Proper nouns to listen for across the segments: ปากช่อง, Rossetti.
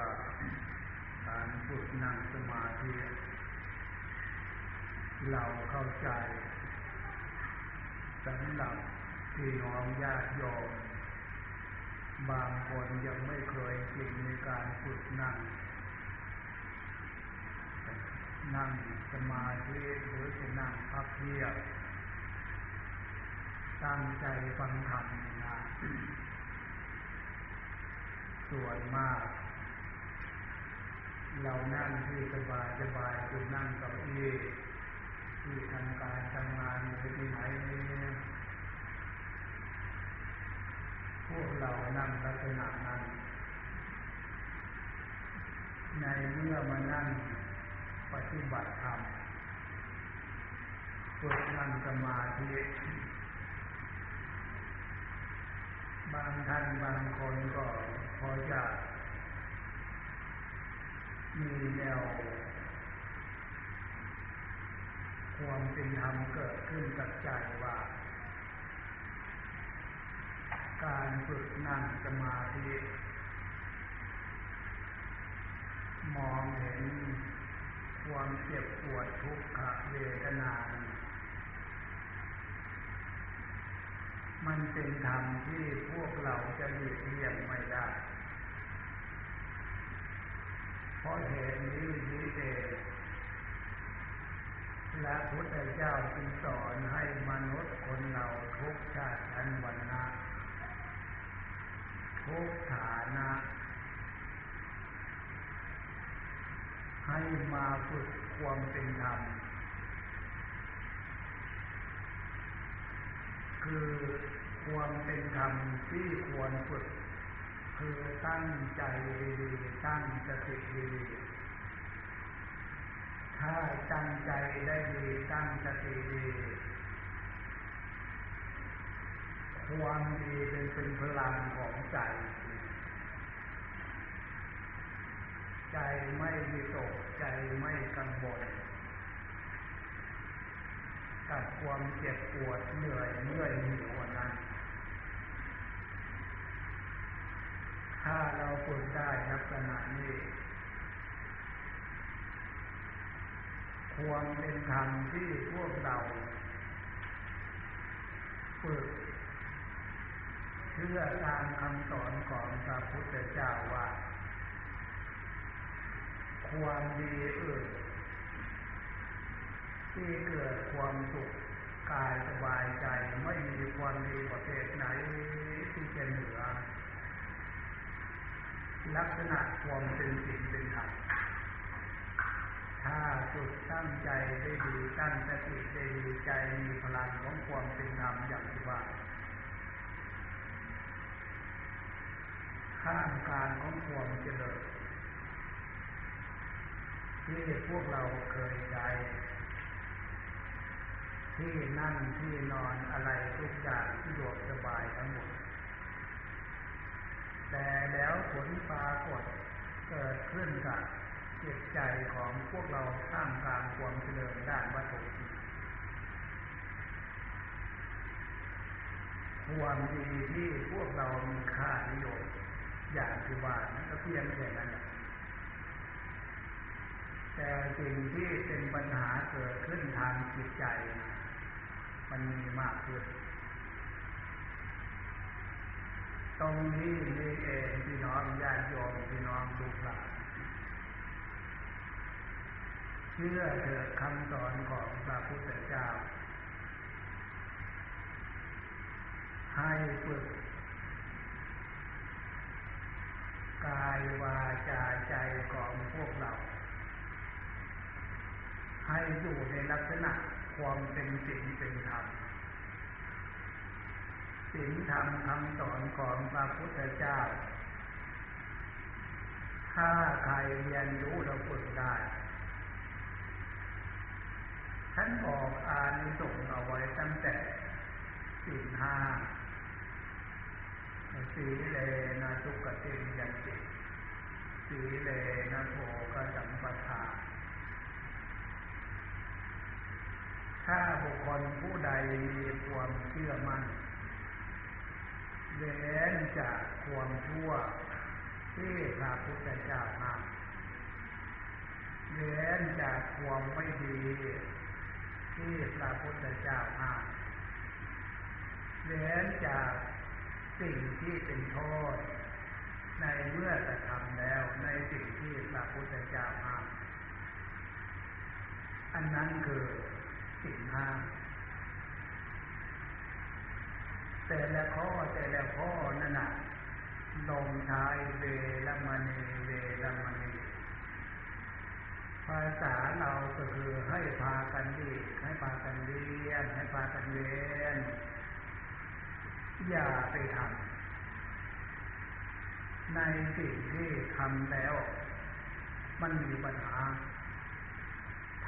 ว่าการฝึกนั่งสมาธิเราเข้าใจสำหรับพี่น้องญาติโยมบางคนยังไม่เคยชินในการฝึกนั่งสมาธิหรือจะนั่งพักเพียรตั้งใจฟังธรรมนะส่วนมากเรานั่งที่สบายคือนั่งเก้าอี้ที่ทำการทำงานหรือที่ไหนเนี่ยพวกเรานั่งลักษณะนั้นในเมื่อมานั่งปฏิบัติธรรมฝึกนั่งสมาธิบางท่านบางคนก็พอจะมีแนวความเป็นธรรมเกิดขึ้นกับใจว่าการฝึกนั่งสมาธิมองเห็นความเจ็บปวดทุกขเวทนามันเป็นธรรมที่พวกเราจะหลีกเลี่ยงไม่ได้เพราะเหตุนี้เองและพุทธเจ้าจึงสอนให้มนุษย์คนเราทุกชาติอันวรรณะทุกฐานะให้มาฝึกความเป็นธรรมคือความเป็นธรรมที่ควรฝึกคือตั้งใจดีๆตั้งสติดีๆถ้าตั้งใจได้ดีตั้งสติดีความดีเป็นพลังของใจใจไม่วิตกใจไม่กังวลกับความเจ็บปวดเหนื่อยหิวนั้นถ้าเราฝึกได้ลักษณะนี้ความเป็นธรรมที่พวกเราฝึกเชื่อตามคำสอนของพระพุทธเจ้าว่าความดีอื่นที่เกิดความสุขกายสบายใจไม่มีความดีประเภทไหนที่จะเหนือลักษณะความเป็นศีลเป็นธรรมถ้าสุดตั้งใจได้ดีตั้งสติได้ดีใจมีพลังของความเป็นธรรมอย่างที่ว่าข้ามการของความเจริญที่พวกเราเคยได้ที่นั่งที่นอนอะไรทุกอย่างสะดวกสบายทั้งหมดแต่แล้วผลปรากฏเกิดขึ้นกับจิตใจของพวกเราท่ามกลางความเจริญด้านวัตถุความดีที่พวกเรามีค่านิยมอย่างที่ว่านั้นก็เพียงแค่นั้นแต่สิ่งที่เป็นปัญหาเกิดขึ้นทางจิตใจมันมีมากขึ้นตรงนี้นี่เองพี่น้องญาติโยมพี่น้องลูกหลานเชื่อเถอะคำสอนของพระพุทธเจ้าให้ฝึกกายวาจาใจของพวกเราให้อยู่ในลักษณะความเป็นศีลเป็นธรรมศีลธรรมคำสอนของพระพุทธเจ้าถ้าใครเรียนรู้และฝึกได้ท่านบอกอานิสงส์เอาไว้ตั้งแต่ศีลห้าสีเลนะสุขติยันติสีเลนะโภคสัมปทาถ้าบุคคลผู้ใดมีความเชื่อมั่นเว้นจากความชั่ว ที่พระพุทธเจ้าทำเว้นจากความไม่ดีที่พระพุทธเจ้าทำเว้นจากสิ่งที่เป็นโทษในเมื่อจะทำแล้วในสิ่งที่พระพุทธเจ้าทำอันนั้นคือศีลห้าแต่ละข้อนั่นน่ะลงท้ายเวรมณีภาษาเราก็คือให้พากันดีให้พากันเรียนให้พากันเว้นอย่าไปทำในสิ่งที่ทำแล้วมันมีปัญหา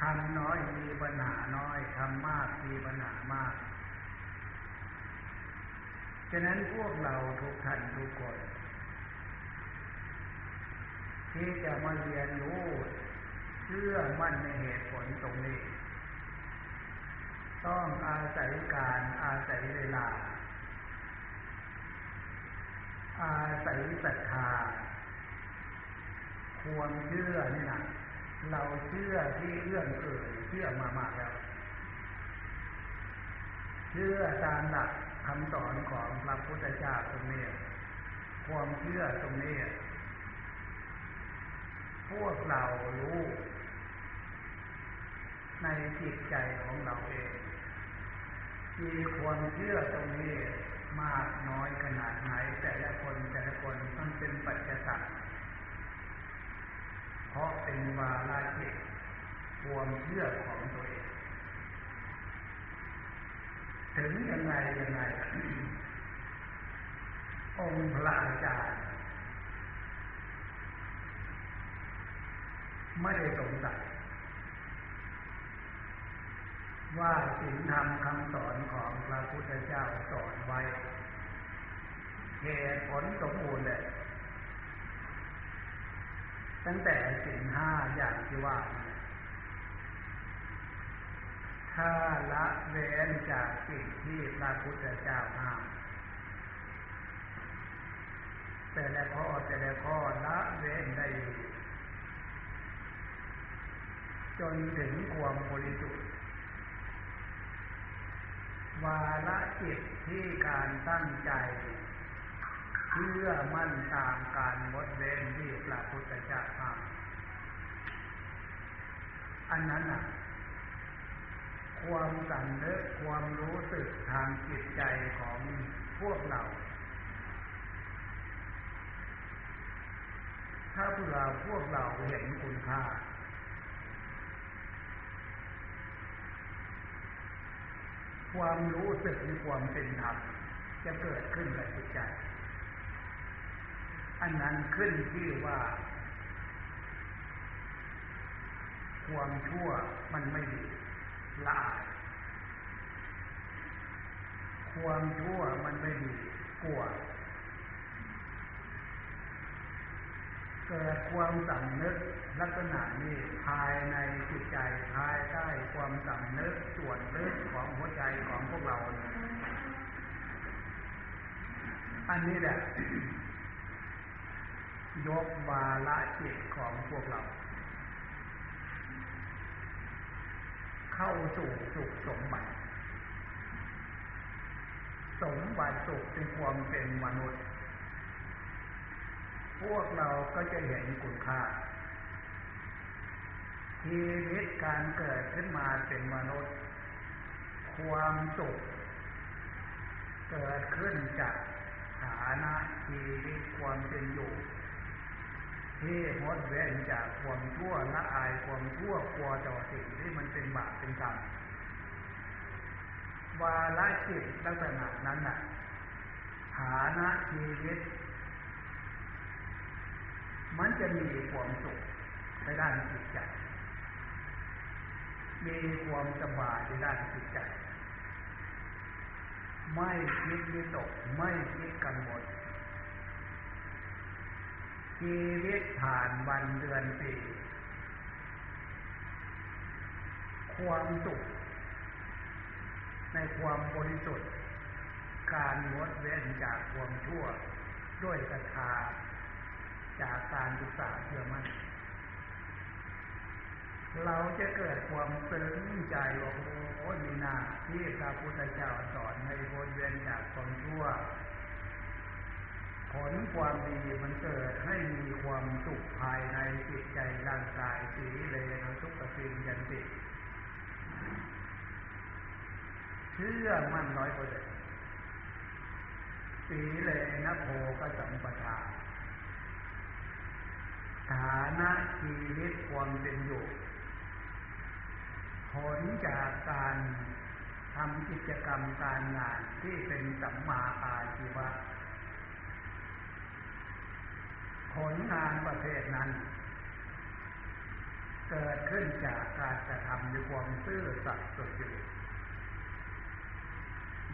ทำน้อยมีปัญหาน้อยทำมากมีปัญหามากฉะนั้นพวกเราทุกท่านทุกคนที่จะมาเรียนรู้เชื่อมั่นในเหตุผลตรงนี้ต้องอาศัยการอาศัยเวลาอาศัยศรัทธาความเชื่อนี่นะเราเชื่อที่เรื่องอื่นเชื่อมามากแล้วเชื่อตามหลักคำสอนของพระพุทธเจ้าตรงนี้ความเชื่อตรงนี้พวกเรารู้ในจิตใจของเราเองมีความเชื่อตรงนี้มากน้อยขนาดไหนแต่ละคนต้องเป็นปัจจตังเพราะเป็นวาระจิตความเชื่อของตัวเองถึงยังไงองค์พระอาจารย์ไม่ได้สงสัยว่าศีลธรรมคำสอนของพระพุทธเจ้าสอนไว้เหตุผลสมบูรณ์เลยตั้งแต่ศีลห้าอย่างที่ว่าถ้าละเว้นจากสิ่งที่พระพุทธเจ้าห้ามแต่ละข้อละเว้นได้จนถึงความบริสุทธิ์วาระจิตที่การตั้งใจเพื่อมั่นตามการงดเว้นที่พระพุทธเจ้าห้ามอันนั้นน่ะความสำนึกความรู้สึกทางจิตใจของพวกเราถ้าเผื่อพวกเราเห็นคุณค่าความรู้สึกในความเป็นธรรมจะเกิดขึ้นกับจิตใจอันนั้นขึ้นที่ว่าความชั่วมันไม่ดีละความชั่วมันไม่ดีกลัวเกิดความสำนึกลักษณะนี้ภายในจิตใจภายใต้ความสำนึกส่วนลึกของหัวใจของพวกเราอันนี้แหละยกวาระจิตของพวกเราเข้าสู่สุขสมบัติสุขเป็นความเป็นมนุษย์พวกเราก็จะเห็นคุณค่าชีวิตการเกิดขึ้นมาเป็นมนุษย์ความสุขเกิดขึ้นจากฐานะชีวิตความเป็นอยู่ที่งดเว้นจากความชั่วละอายความชั่วกลัวต่อสิ่งที่มันเป็นบาปเป็นกรรมวาระจิตลักษณะนั้นน่ะฐานะชีวิตมันจะมีความสุขในด้านจิตใจมีความสบายในด้านจิตใจไม่คิดวิตกไม่คิดกังวลชีวิตผ่านวันเดือนปีความสุขในความบริสุทธิ์การงดเว้นจากความชั่วด้วยศรัทธา จากการศึกษาเชื่อมั่นเราจะเกิดความซึ้งใจว่าโอ้มีนาที่พระพุทธเจ้าสอนให้พ้นเวรจากความชั่วผลความดีมันเกิดให้มีความสุขภายในจิตใจร่างกายสีเลยนะทุกข์สิ้นยันติเชื่อมั่นน้อยกว่าเด็กสีเลยนะโพกสัมปทาฐานะชีวิตความเป็นอยู่ผลจากการทำกิจกรรมการงานที่เป็นสัมมาอาชีวะผลงานประเภทนั้นเกิดขึ้นจากการกระทำด้วยความซื่อสัตย์สุจริต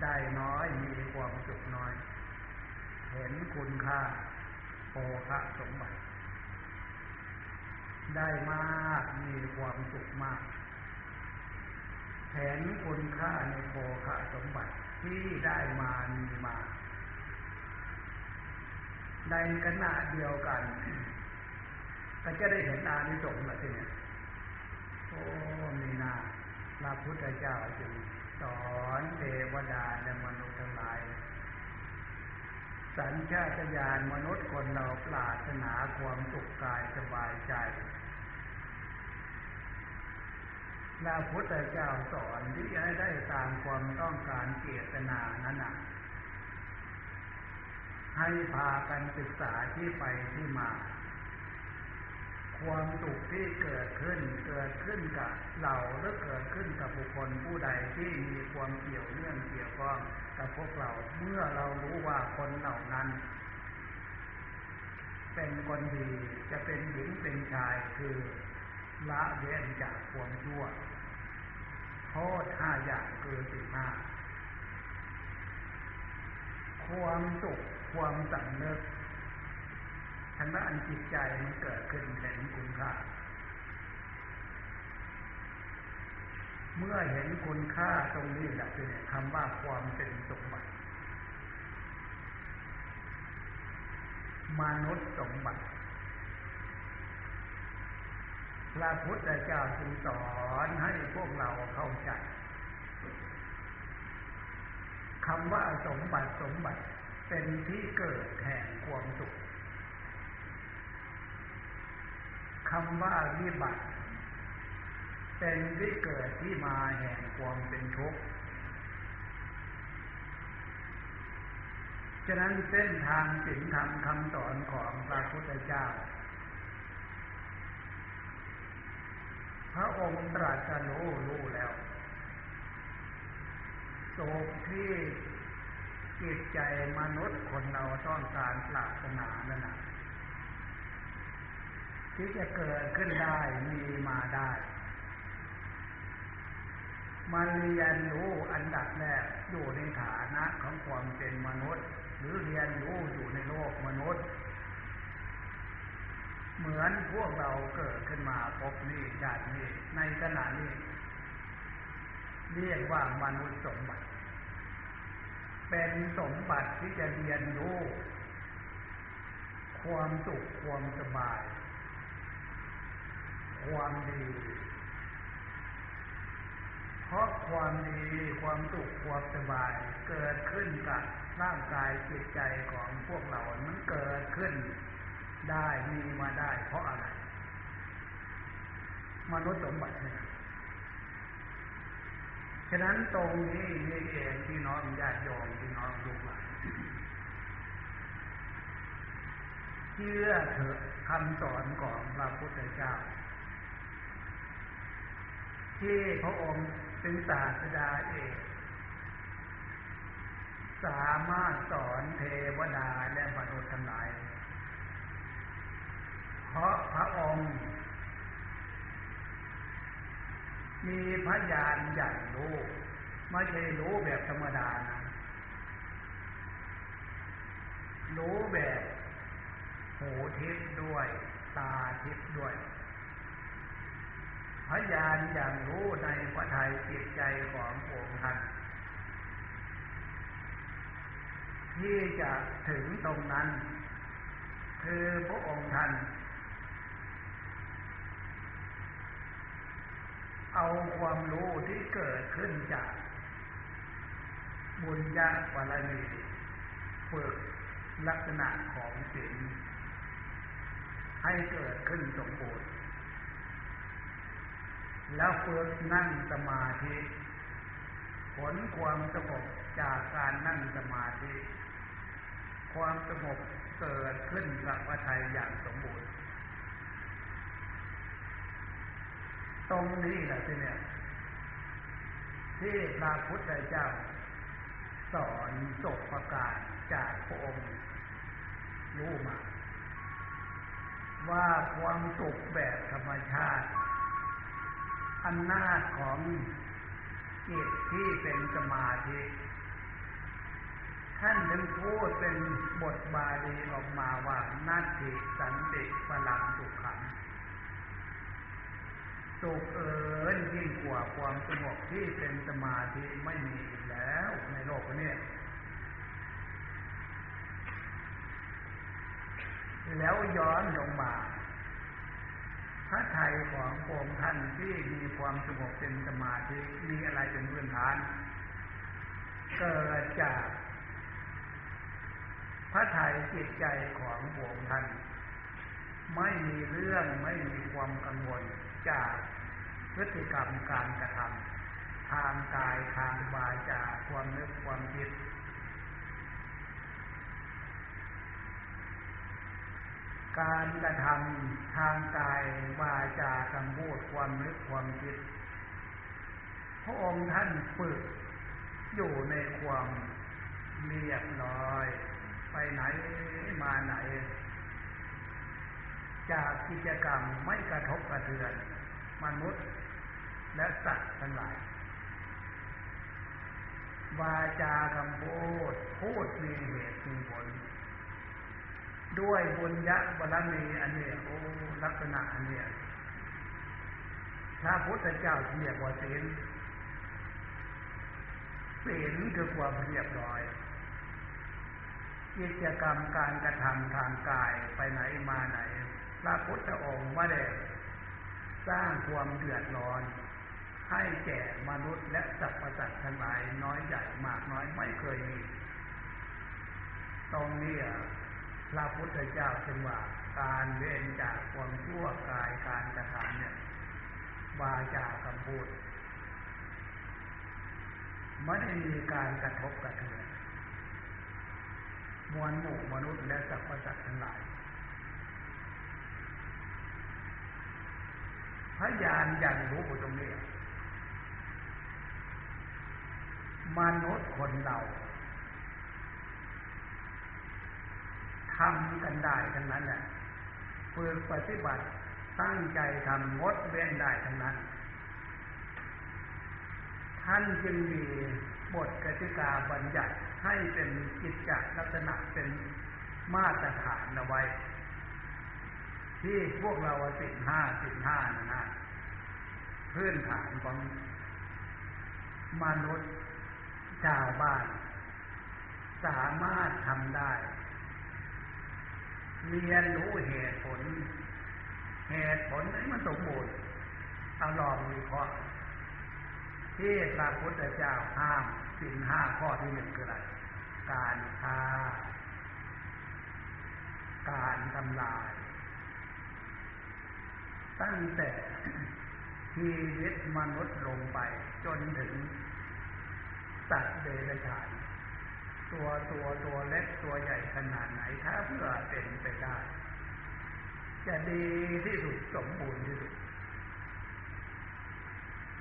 ได้น้อยมีความสุขน้อยเห็นคุณค่าโภคสมบัติได้มากมีความสุขมากเห็นคุณค่าในโภคสมบัติที่ได้มามีมาในขณะเดียวกันก็จะได้เห็นอานิสงส์ละทีนี้โอ้มีนาพระพุทธเจ้าจึงสอนเทวดาและมนุษย์ทั้งหลายสัญชาตญาณมนุษย์คนเราปรารถนาความสุขกายสบายใจพระพุทธเจ้าสอนที่ให้ได้ตามความต้องการเจตนานั้นน่ะให้พากันศึกษาที่ไปที่มาความสุขที่เกิดขึ้นกับเราหรือเกิดขึ้นกับบุคคลผู้ใดที่มีความเกี่ยวเนื่องเกี่ยวข้องกับพวกเราเมื่อเรารู้ว่าคนเหล่านั้นเป็นคนดีจะเป็นหญิงเป็นชายคือละเว้นจากความชั่วโทษ5อย่างคือ15ความสุขความสำนึกทางด้านจิตใจมันเกิดขึ้นเห็นคุณค่าเมื่อเห็นคุณค่าตรงนี้แล้วเนี่ยคำว่าความเป็นสมบัติมนุษย์สมบัติพระพุทธเจ้าทรงสอนให้พวกเราเข้าใจคำว่าสมบัติเป็นที่เกิดแห่งความสุขคำว่าวิบัติเป็นที่เกิดที่มาแห่งความเป็นทุกข์ฉะนั้นเส้นทางศีลธรรมคำสอนของพระพุทธเจ้าพระองค์ตรัสรู้แล้วโศกที่จิตใจมนุษย์คนเราต้องการปรารถนานั่นน่ะที่จะเกิดขึ้นได้มีมาได้มาเรียนรู้อันดับแรกอยู่ในฐานะของความเป็นมนุษย์หรือเรียนรู้อยู่ในโลกมนุษย์เหมือนพวกเราเกิดขึ้นมาพบนี้ชาตินี้ในขณะนี้เรียกว่ามนุษย์สมบัติเป็นสมบัติที่จะเรียนรู้ความสุขความสบายความดีเพราะความดีความสุขความสบายเกิดขึ้นกับร่างกายจิตใจของพวกเรามันเกิดขึ้นได้มีมาได้เพราะอะไรมนุษย์สมบัติเนี่ยฉะนั้นตรงนี้นี่เองที่น้องญาติโยมที่น้องลูกหลานเชื่อเถอะคำสอนของพระพุทธเจ้าที่พระองค์เป็นศาสดาเอกสามารถสอนเทวดาและมนุษย์ทั้งหลายเพราะพระองค์มีพยานอย่างรู้ไม่ใช่รู้แบบธรรมดานะรู้แบบหูทิพย์ด้วยตาทิพย์ด้วยพยานอย่างรู้ในพระทัยจิตใจขององค์ท่านที่จะถึงตรงนั้น คือพระองค์ท่านเอาความรู้ที่เกิดขึ้นจากบุญญาบารมีฝึกลักษณะของศีลให้เกิดขึ้นสมบูรณ์แล้วฝึกนั่งสมาธิผลความสงบจากการนั่งสมาธิความสงบเกิดขึ้นกับพระทัยอย่างสมบูรณ์ตรงนี้แหละที่เนี่ยที่พระพุทธเจ้าสอนจบประกาศจากพระองค์รู้มาว่าความสุขแบบธรรมชาติอำนาจของจิตที่เป็นสมาธิท่านถึงพูดเป็นบทบาลีออกมาว่านัตถิสันติปรังสุขขังสุขเอิญยิ่งกว่าความสงบที่เป็นสมาธิไม่มีอีกแล้วในโลกนี้แล้วย้อนลงมาพระทัยของพระองค์ท่านที่มีความสงบเป็นสมาธิมีอะไรเป็นพื้นฐานเกิดจากพระทัยจิตใจของพระองค์ท่านไม่มีเรื่องไม่มีความกังวลจากพฤติกรรมการกระทำทางกายทางวาจาความนึกความคิดการกระทำทางกายวาจาคำพูดความนึกความคิดพระองค์ท่านฝึกอยู่ในความเรียบร้อยไปไหนมาไหนจากกิจกรรมไม่กระทบกระเทือนมนุษย์และสัตว์ทั้งหลายวาจาคำพูดมีเหตุมีผลด้วยบุญญาบารมีอันเนี้ยโอ้ลักษณะอันเนี้ยพระพุทธเจ้าเรียกว่าศีลคือความเรียบร้อยกิจกรรมการกระทำทางกายไปไหนมาไหนพระพุทธองค์ไม่ได้สร้างความเดือดร้อนให้แก่มนุษย์และสรรพสัตว์ทั้งหลายน้อยใหญ่มากน้อยไม่เคยมีตรงนี้พระพุทธเจ้าจึงว่าการเว้นจากความชั่วกายการกระทำเนี่ยวาจาคำพูดไม่ได้มีการกระทบกระเทือนมวลหมู่มนุษย์และสรรพสัตว์ทั้งหลายพยานอย่างรู้ตรงนี้มนุษย์คนเราทำกันได้ทั้งนั้นแหละฝึกปฏิบัติตั้งใจทำงดเว้นได้ทั้งนั้นท่านจึงมีบทกติกาบัญญัติให้เป็นกิจลักษณะเป็นมาตรฐานเอาไว้ที่พวกเราศีล5นะฮะพื้นฐานของมนุษย์ชาวบ้านสามารถทำได้เรียนรู้เหตุผลให้มันสมบูรณ์เอาลองวิเคราะห์ที่พระพุทธเจ้าห้ามศีล5ข้อที่1คืออะไรการฆ่าการทำลายตั้งแต่ชีวิตมนุษย์ลงไปจนถึงสัตว์เดรัจฉานตัวเล็กตัวใหญ่ขนาดไหนถ้าเพื่อเป็นไปได้จะดีที่สุดสมบูรณ์ที่สุด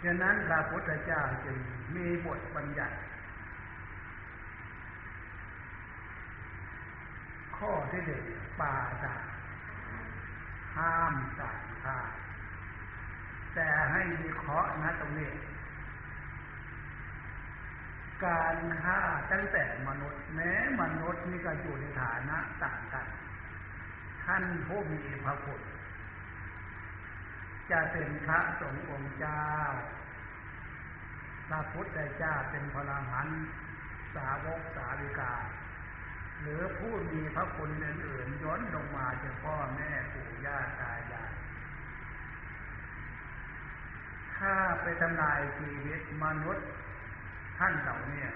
ฉะนั้นพระพุทธเจ้าจึงมีบทบัญญัติข้อที่หนึ่งปาจาห้ามการฆ่าแต่ให้วิเคราะห์นะตรงนี้การฆ่าตั้งแต่มนุษย์แม้มนุษย์นี่ก็อยู่ในฐานะต่างกันท่านผู้มีพระคุณจะเป็นพระสงฆ์องค์เจ้าพระพุทธเจ้าเป็นพระอรหันต์สาวกสาวิกา หรือผู้มีพระคุณอื่นๆย้อนลงมาจากพ่อแม่ปู่ย่าตายายถ้าไปทำลายชีวิตมนุษย์ท่านเหล่าเนี่ย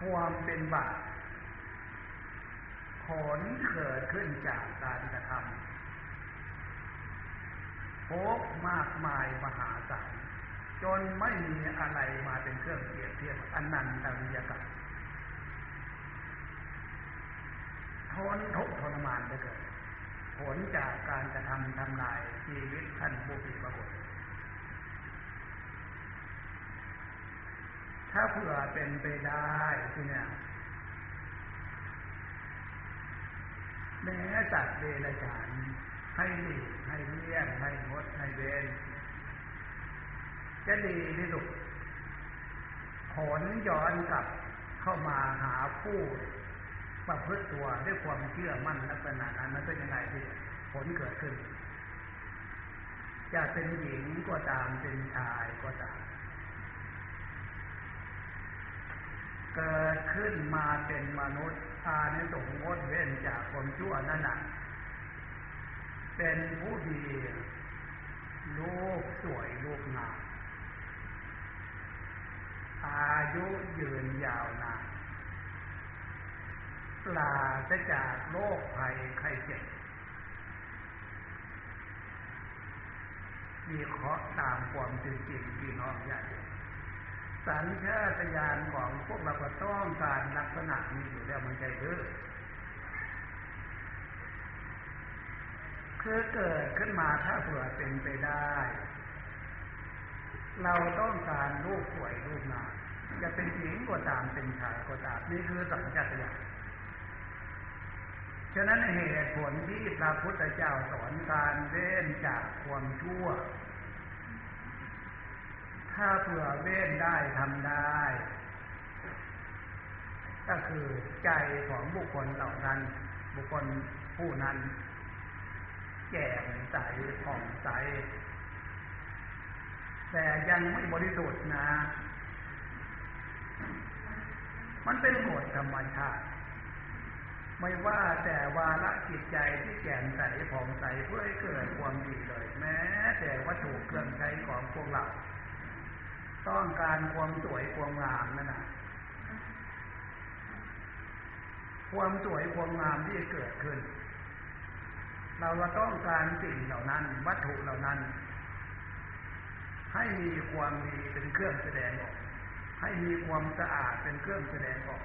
ความเป็นบาปผลเกิดขึ้นจากการกระทำพบมากมายมหาศาลจนไม่มีอะไรมาเป็นเครื่องเปรียบเทียบอนันตริยกรรมทนทุกข์ทรมานไปเกิดผลจากการกระทำทำลายชีวิตท่านผู้มีพระคุณถ้าเผื่อเป็นไปได้ที่เนี่ยแม้สัตว์เดรัจฉานให้หลีกให้เลี่ยงให้งดให้เว้นจะดีที่สุดผลย้อนกลับเข้ามาหาผู้ประพฤติตัวด้วยความเชื่อมั่นลักษณะนั้นมันเป็นยังไงที่ผลเกิดขึ้นจะเป็นหญิงก็ตามเป็นชายก็ตามเกิดขึ้นมาเป็นมนุษย์อาในสงงดเว้นจากความชั่วนั่นน่ะเป็นผู้ดีลูกสวยลูกงามอายุยืนยาวนานปราศจากโรคภัยไข้เจ็บมีเคราะห์ตามความจริงพี่น้องญาติสัญชาตญาณของพวกเราก็ต้องการลักษณะนี้อยู่แล้วมันใจเด้อคือเกิดขึ้นมาถ้าเผื่อเป็นไปได้เราต้องการรูปสวยรูปงามจะเป็นหญิงก็ตามเป็นชายก็ตามนี่คือสัญชาตญาณฉะนั้นเหตุผลที่พระพุทธเจ้าสอนการเว้นจากความชั่วถ้าเผื่อเว้นได้ทำได้ก็คือใจของบุคคลเหล่านั้นบุคคลผู้นั้นแจ่มใสผ่องใสแต่ยังไม่บริสุทธิ์นะมันเป็นกฎธรรมชาติไม่ว่าแต่วาระจิตใจที่แจ่มใสผ่องใสเพื่อให้เกิดความดีเลยแม้แต่วัตถุเครื่องใช้ของพวกเราต้องการความสวยความงามนั่นน่ะความสวยความงามที่เกิดขึ้นเราต้องการสิ่งเหล่านั้นวัตถุเหล่านั้นให้มีความดีเป็นเครื่องแสดงออกให้มีความสะอาดเป็นเครื่องแสดงออก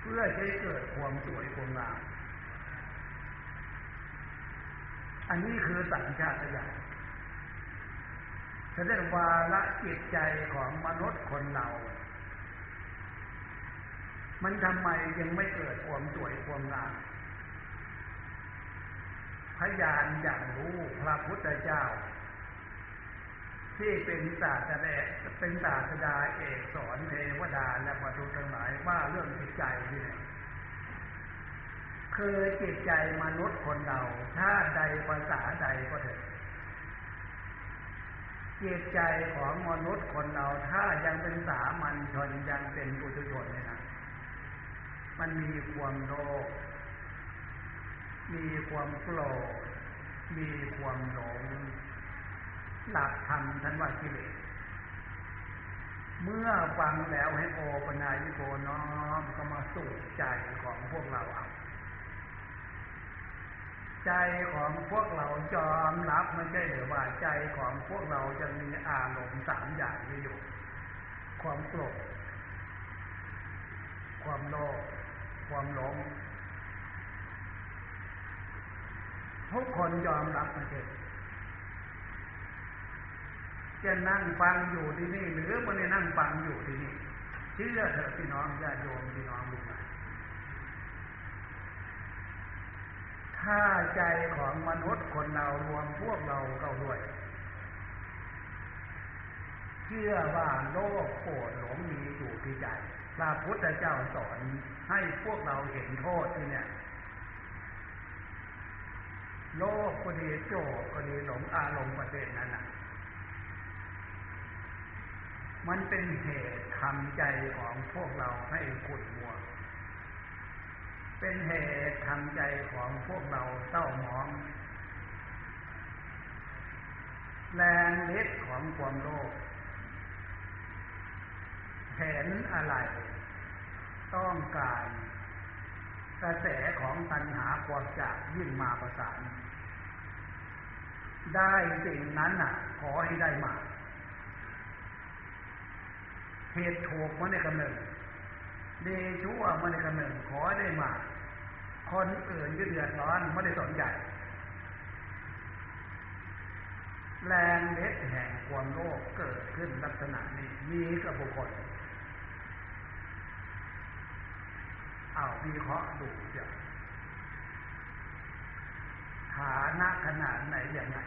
เพื่อให้เกิดความสวยความงามอันนี้คือสัญชาตญาณแสดงวาระจิตใจของมนุษย์คนเรามันทำไมยังไม่เกิดความสวยความงามพยานอย่างรู้พระพุทธเจ้าที่เป็นศาสดาเอกสอนเทวดาและมนุษย์ทั้งหลายว่าเรื่องจิตใจนี่คือจิตใจมนุษย์คนเราถ้าใดภาษาใดก็เถอะจิตใจของมนุษย์คนเราถ้ายังเป็นสามัญชนยังเป็นปุถุชนเนี่ยนะมันมีความโลภมีความโกรธมีความหลงหลักธรรมท่านว่ากิเลสเมื่อฟังแล้วให้โอปนายโกน้อมเข้ามาสู่ใจของพวกเราเอาใจของพวกเรายอมรับไม่ใช่หรือว่าใจของพวกเราจะมีอารมณ์สามอย่างนี้อยู่ความโกรธความโลภความหลงทุกคนยอมรับไม่ใช่จะนั่งฟังอยู่ที่นี่หรือไม่ได้นั่งฟังอยู่ที่นี่เชื่อเถอะพี่น้องญาติโยมพี่น้องลูกหลานถ้าใจของมนุษย์คนเรารวมพวกเราเข้าด้วยเชื่อว่าโลภโกรธหลงมีอยู่ที่ใจพระพุทธเจ้าสอนให้พวกเราเห็นโทษที่เนี่ยโลภก็ดีโกรธก็ดีหลงอารมณ์ประเด็นนั้นน่ะมันเป็นเหตุท ทำใจของพวกเราให้ขุ่นมัวเป็นเหตุทำใจของพวกเราเศร้าหมองแรงฤทธิ์ของความโลภเห็นอะไรต้องการกระแสของตัณหาความอยากยิ่งมาประสานได้สิ่งนั้นน่ะขอให้ได้มาเหตุถูกมันในกำเนิดดีชั่วมันในกำเนิดขอได้มาคนอื่นก็เดือดร้อนไม่ได้สนใจแรงเด็ดแห่งความโลภเกิดขึ้นลักษณะนี้มีกับบุคคลเอาวิเคราะห์ดูจะฐานะขนาดไหนอย่างไร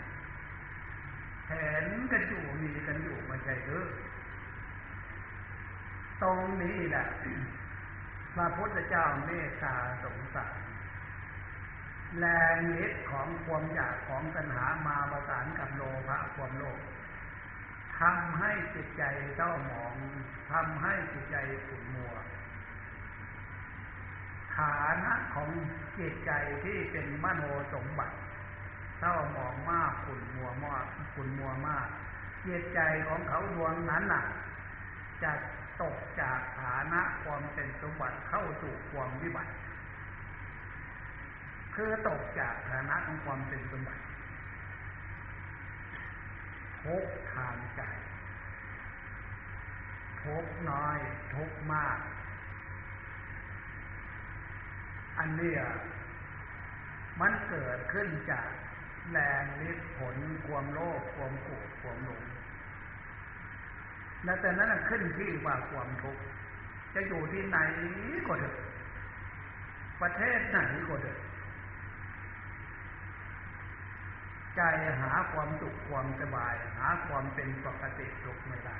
เห็นกันอยู่มีกันอยู่มันใจเด้อตรงนี้แหละพระพุทธเจ้าเมตตาสงสารแรงฤทธิ์ของความอยากของตัณหามาประสานกับโลภะความโลภทำให้จิตใจเศร้าหมองทำให้จิตใจขุ่นมัวฐานะของจิตใจที่เป็นมโนสมบัติเศร้าหมองมากขุ่นมัวมากขุ่นมัวมากจิตใจของเขาดวงนั้นน่ะจะตกจากฐานะความเป็นสมบัติเข้าสู่ความวิบัติคือตกจากฐานะของความเป็นสมบัติทุกข์ทางใจทุกข์น้อยทุกข์มากอันนี้มันเกิดขึ้นจากแรงฤทธิ์ผลความโลภความโกรธความหลงและแต่นั้นขึ้นที่ว่าความทุกข์จะอยู่ที่ไหนก็เถอะประเทศไหนก็เถอะใจหาความสุขความสบายหาความเป็นปกติสุขไม่ได้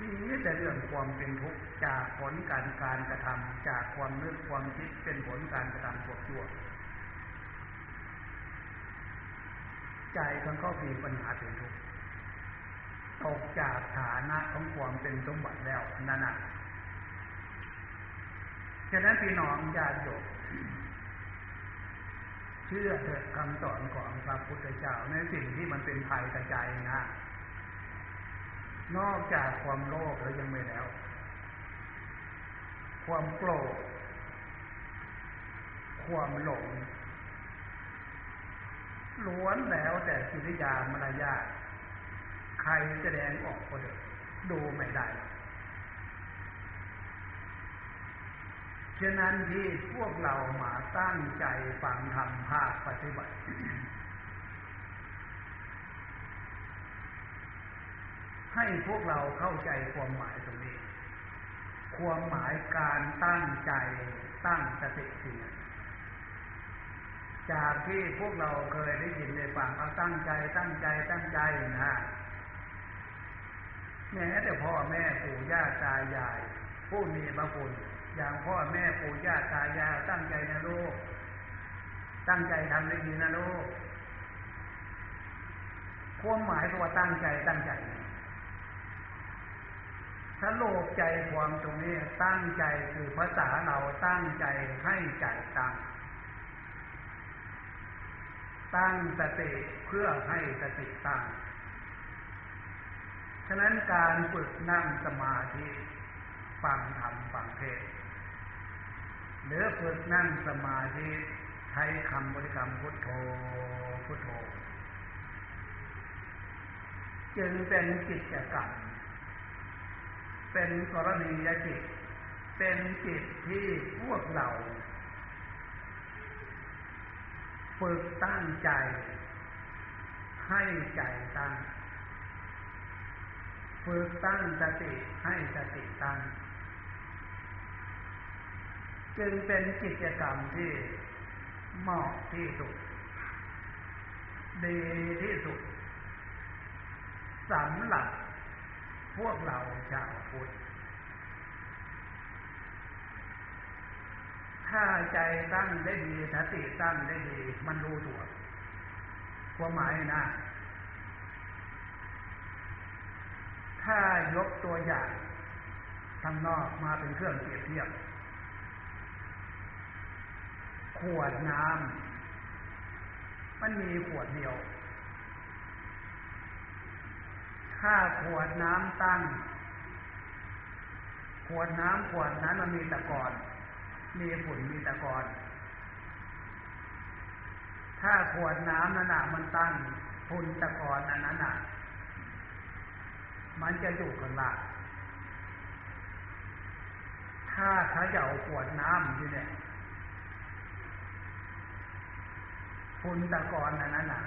นี่แต่เรื่องความเป็นทุกข์จากผลการกระทำจากความนึกความคิดเป็นผลการกระทำชั่วชั่วใจมันก็มีปัญหาถึงทุกข์ตกจากฐานะของความเป็นสมบัติแล้วนั่นน่ะฉะนั้นพี่น้องญาติโยมเชื่อเถิดคำสอนของพระพุทธเจ้าในสิ่งที่มันเป็นภัยต่อใจนะนอกจากความโลภแล้วยังไม่แล้วความโกรธความหลงล้วนแล้วแต่กิริยามารยาทใครแสดงออกก็ดูไม่ได้ฉะนั้นที่พวกเรามาตั้งใจฟังธรรมภาคปฏิบัติให้พวกเราเข้าใจความหมายตรงนี้ความหมายการตั้งใจตั้งสติเสียจากที่พวกเราเคยได้ยินในฟังเอาตั้งใจตั้งใจตั้งใจนะแม้แต่พ่อแม่ปู่ย่าตายายผู้มีพระคุณอย่างพ่อแม่ปู่ย่าตายายตั้งใจนะลูกตั้งใจทำได้ดีนะลูกความหมายก็ว่าตั้งใจตั้งใจถ้าโลภใจความตรงนี้ตั้งใจคือภาษาเราตั้งใจให้ใจตั้งสติเพื่อให้สติตั้งฉะนั้นการฝึกนั่งสมาธิฟังธรรมฟังเทศหรือฝึกนั่งสมาธิใช้คำบริกรรมพุทโธพุทโธจึงเป็นกิจกรรมเป็นกรณียกิจเป็นกิจที่พวกเราฝึกตั้งใจให้ใจตั้งฝึกตั้งสติให้สติตั้งจึงเป็นกิจกรรมที่เหมาะที่สุดดีที่สุดสำหรับพวกเราชาวพุทธถ้าใจตั้งได้ดีสติตั้งได้ดีมันรู้ตัวความหมายนะถ้ายกตัวอย่าง ข้างนอกมาเป็นเครื่องเปรียบเทียบขวดน้ำมันมีขวดเดียวถ้าขวดน้ำตั้งขวดน้ำขวดนั้นมันมีตะกอนมีฝุ่นมีตะกอนถ้าขวดน้ำนั้นน่ะมันตั้งฝุ่นตะกอนอันนั้นน่ะมันจะอยู่กันละถ้าเขาจะเอาขวดน้ำอยู่เนี่ยฝุ่นตะกอนอันนั้นน่ะ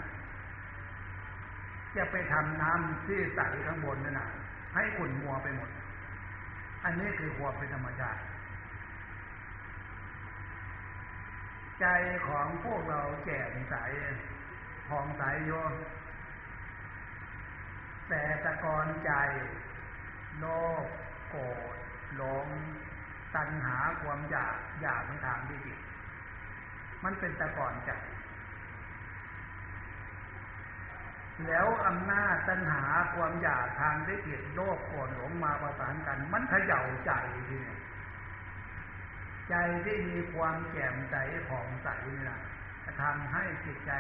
จะไปทำน้ำที่ใสข้างบนนั่นน่ะให้ขุ่นมัวไปหมดอันนี้คือความเป็นธรรมชาติใจของพวกเราแจ่มใสผ่องใสโยมแต่ตะกอนใจโลภโกรธหลงตัณหาความอยากในทางที่ผิดมันเป็นตะกอนใจแล้วอำนาจตัณหาความอยากทางได้เกิดโลภโกรธหลงมาประสานกันมันเขย่าใจทีนี้ใจที่มีความแจ่มใสของใสนี่ล่ะจะทำให้จิตใจ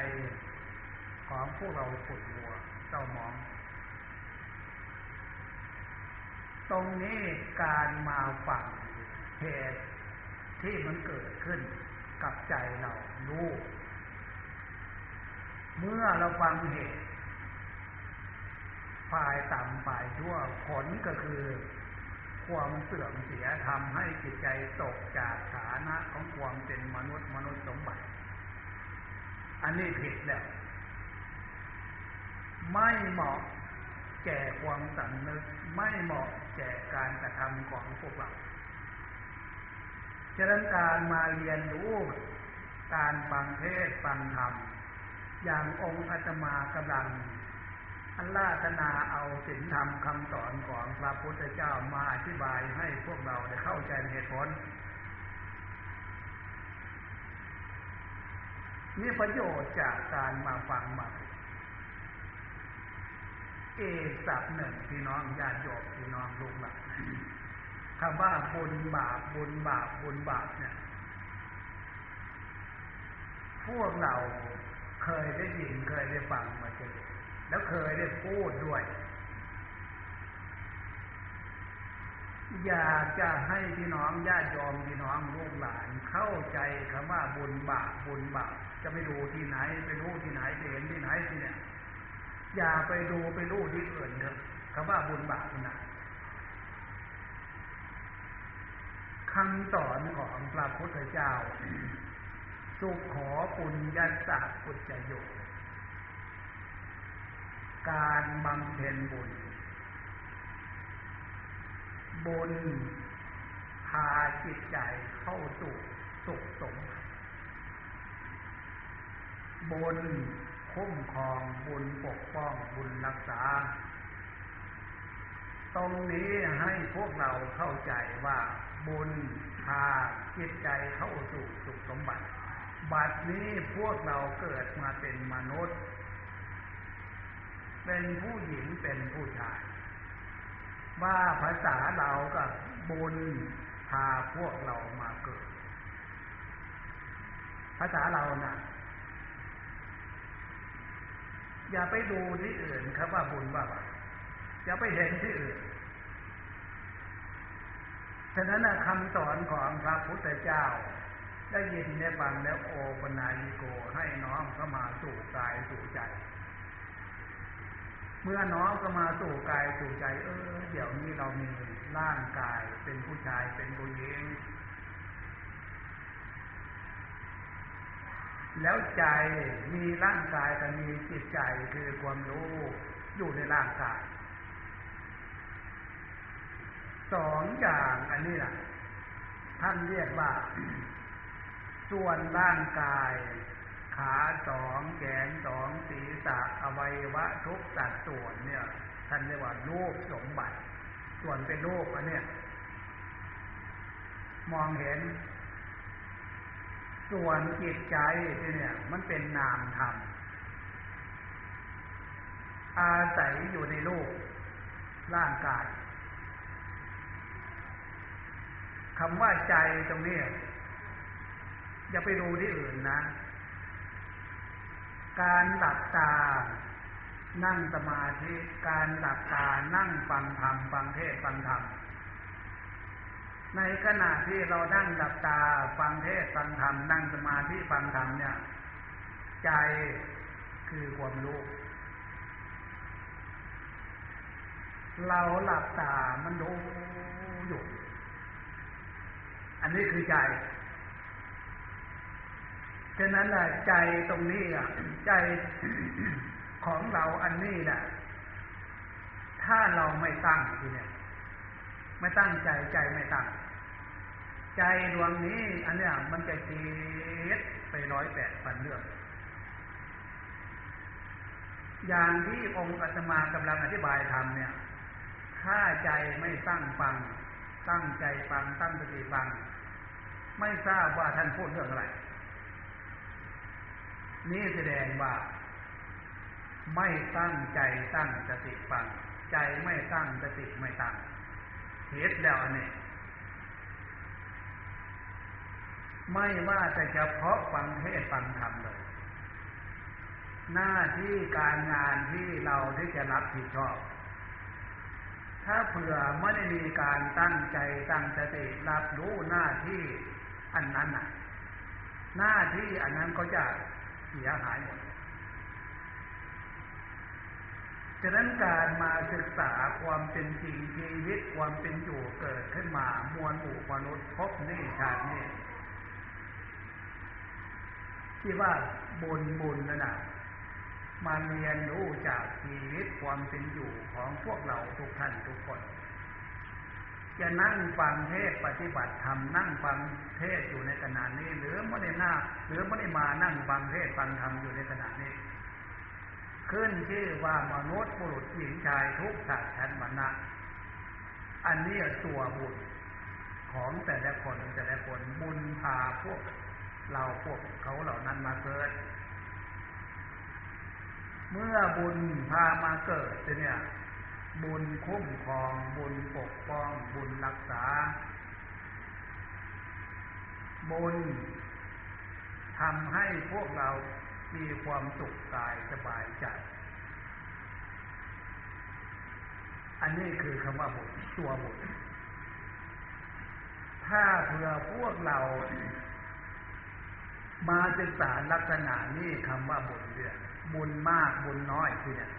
ของพวกเราขุ่นมัวเศร้าหมองตรงนี้การมาฟังเหตุที่มันเกิดขึ้นกับใจเรารู้เมื่อเราฟังเหตุฝ่ายต่ำฝ่ายชั่วผลก็คือความเสื่อมเสียทำให้จิตใจตกจากฐานะของความเป็นมนุษย์สมบัติอันนี้ผิดแล้วไม่เหมาะแก่ความสำนึกไม่เหมาะแก่การกระทำของพวกเราฉะนั้นการมาเรียนรู้การฟังเทศน์ฟังธรรมอย่างองค์อาตมากำลังอาราธนาเอาศีลธรรมคำสอนของพระพุทธเจ้ามาอธิบายให้พวกเราได้เข้าใจเหตุผลมีประโยชน์จากการมาฟังมาสับหนึ่งพี่น้องญาติโยมพี่น้องลูกหลานคำว่าบุญบาปเนี่ยพวกเราเคยได้ยินเคยได้ฟังมาเจอแล้วเคยได้พูดด้วยอยากจะให้พี่น้องญาติโยมพี่น้องลูกหลานเข้าใจคำว่าบุญบาปจะไปดูที่ไหนไปรู้ที่ไหนไปเห็นที่ไหนที่เนี่ยอย่าไปดูไปรู้ที่อื่นเถอะคำว่าบุญบาปนะคำสอนของพระพุทธเจ้าสุขอปุญญาสัพพุจจโยการบำเพ็ญบุญพาจิตใจเข้าสู่สุขสมบัติบุญคุ้มครองบุญปกป้องบุญรักษาตรงนี้ให้พวกเราเข้าใจว่าบุญพาจิตใจเข้าสู่สุขสมบัติบัดนี้พวกเราเกิดมาเป็นมนุษย์เป็นผู้หญิงเป็นผู้ชายว่าภาษาเราก็บุญพาพวกเรามาเกิดภาษาเรานะอย่าไปดูที่อื่นครับว่าบุญว่าบาปอย่าไปเห็นที่อื่นฉะนั้นคำสอนของพระพุทธเจ้าได้ยินได้ฟังแล้วโอปนายิโกให้น้อมเข้ามาสู่กายสู่ใจเมื่อน้อมเข้ามาสู่กายสู่ใจเดี๋ยวนี้เรามีร่างกายเป็นผู้ชายเป็นผู้หญิงแล้วใจมีร่างกายแต่มีจิตใจคือความรู้อยู่ในร่างกายสองอย่างอันนี้ล่ะท่านเรียกว่าส่วนร่างกายขาสองแขนสองศีรษะอวัยวะทุกสัดส่วนเนี่ยท่านเรียกว่ารูปสมบัติส่วนเป็นรูปอันเนี่ยมองเห็นส่วนจิตใจเนี่ยมันเป็นนามธรรมอาศัยอยู่ในรูปร่างกาย คำว่าใจตรงนี้อย่าไปดูที่อื่นนะการหลับตานั่งสมาธิการหลับตานั่งฟังธรรมฟังเทศน์ฟังธรรมในขณะที่เรานั่งหลับตาฟังเทศน์ฟังธรรมนั่งสมาธิฟังธรรมเนี่ยใจคือความรู้เราหลับตามันรู้อยู่อันนี้คือใจฉะนั้นแหละใจตรงนี้อ่ะใจของเราอันนี้แหละถ้าเราไม่ตั้งทีเนี่ยไม่ตั้งใจใจไม่ตั้งใจดวงนี้อันเนี้ยมันจะคิดไป108,000เรื่องอย่างที่องค์อาตมากำลังอธิบายธรรมเนี่ยถ้าใจไม่ตั้งฟังตั้งใจฟังตั้งสติฟังไม่ทราบว่าท่านพูดเรื่องอะไรนี่แสดงว่าไม่ตั้งใจตั้งสติฟังใจไม่ตั้งสติไม่ตั้งเหตุแล้วอันนี้ไม่ว่าแต่เฉพาะฟังเทศน์ฟังธรรมเลยหน้าที่การงานที่เราที่จะรับผิดชอบถ้าเผื่อไม่ได้มีการตั้งใจตั้งสติรับรู้หน้าที่อันนั้นน่ะหน้าที่อันนั้นก็จะเสียหายหมดฉะนั้นการมาศึกษาความเป็นจริงชีวิตความเป็นอยู่เกิดขึ้นมามวลหมู่มนุษย์พบนี่ชาตินี่ที่ว่าบุญนั่นน่ะมาเรียนรู้จากชีวิตความเป็นอยู่ของพวกเราทุกท่านทุกคนจะนั่งฟังเทศปฏิบัติธรรมนั่งฟังเทศอยู่ในขณะนี้หรือไม่ได้หน้าหรือไม่ได้มานั่งฟังเทศฟังธรรมอยู่ในขณะนี้ขึ้นชื่อว่ามนุษย์บุรุษหญิงชายทุกชาติชั้นวรรณะอันนี้ตัวบุญของแต่ละคนบุญพาพวกเราพวกเขาเหล่านั้นมาเกิดเมื่อบุญพามาเกิดเนี่ยบุญคุ้มครองบุญปกป้องบุญรักษาบุญทำให้พวกเรามีความสุขกายสบายใจอันนี้คือคำว่าบุญตัวบุญถ้าเผื่อพวกเรามาศึกษาลักษณะนี้คำว่าบุญเนี่ยบุญมากบุญน้อยคือเนี่ย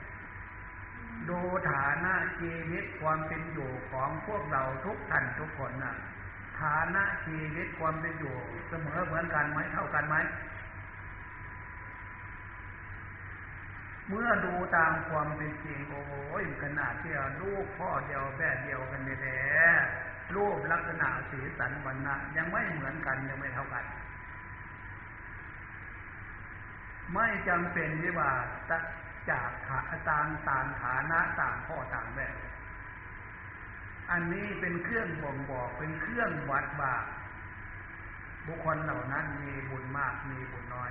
ดูฐานะชีวิตความเป็นอยู่ของพวกเราทุกท่านทุกคนนะฐานะชีวิตความเป็นอยู่เสมอเหมือนกันไหมเท่ากันไหมเมื่อดูตามความเป็นจริงโอ้ยขนาดที่ลูกพ่อเดียวแม่เดียวกันเลยแหละรูปลักษณะสีสันวรรณะยังไม่เหมือนกันยังไม่เท่ากันไม่จำเป็นที่ว่าจากต่างฐานะต่างพ่อต่างแม่อันนี้เป็นเครื่องบ่งบอกเป็นเครื่องวัดว่าบุคคลเหล่านั้นมีบุญมากมีบุญน้อย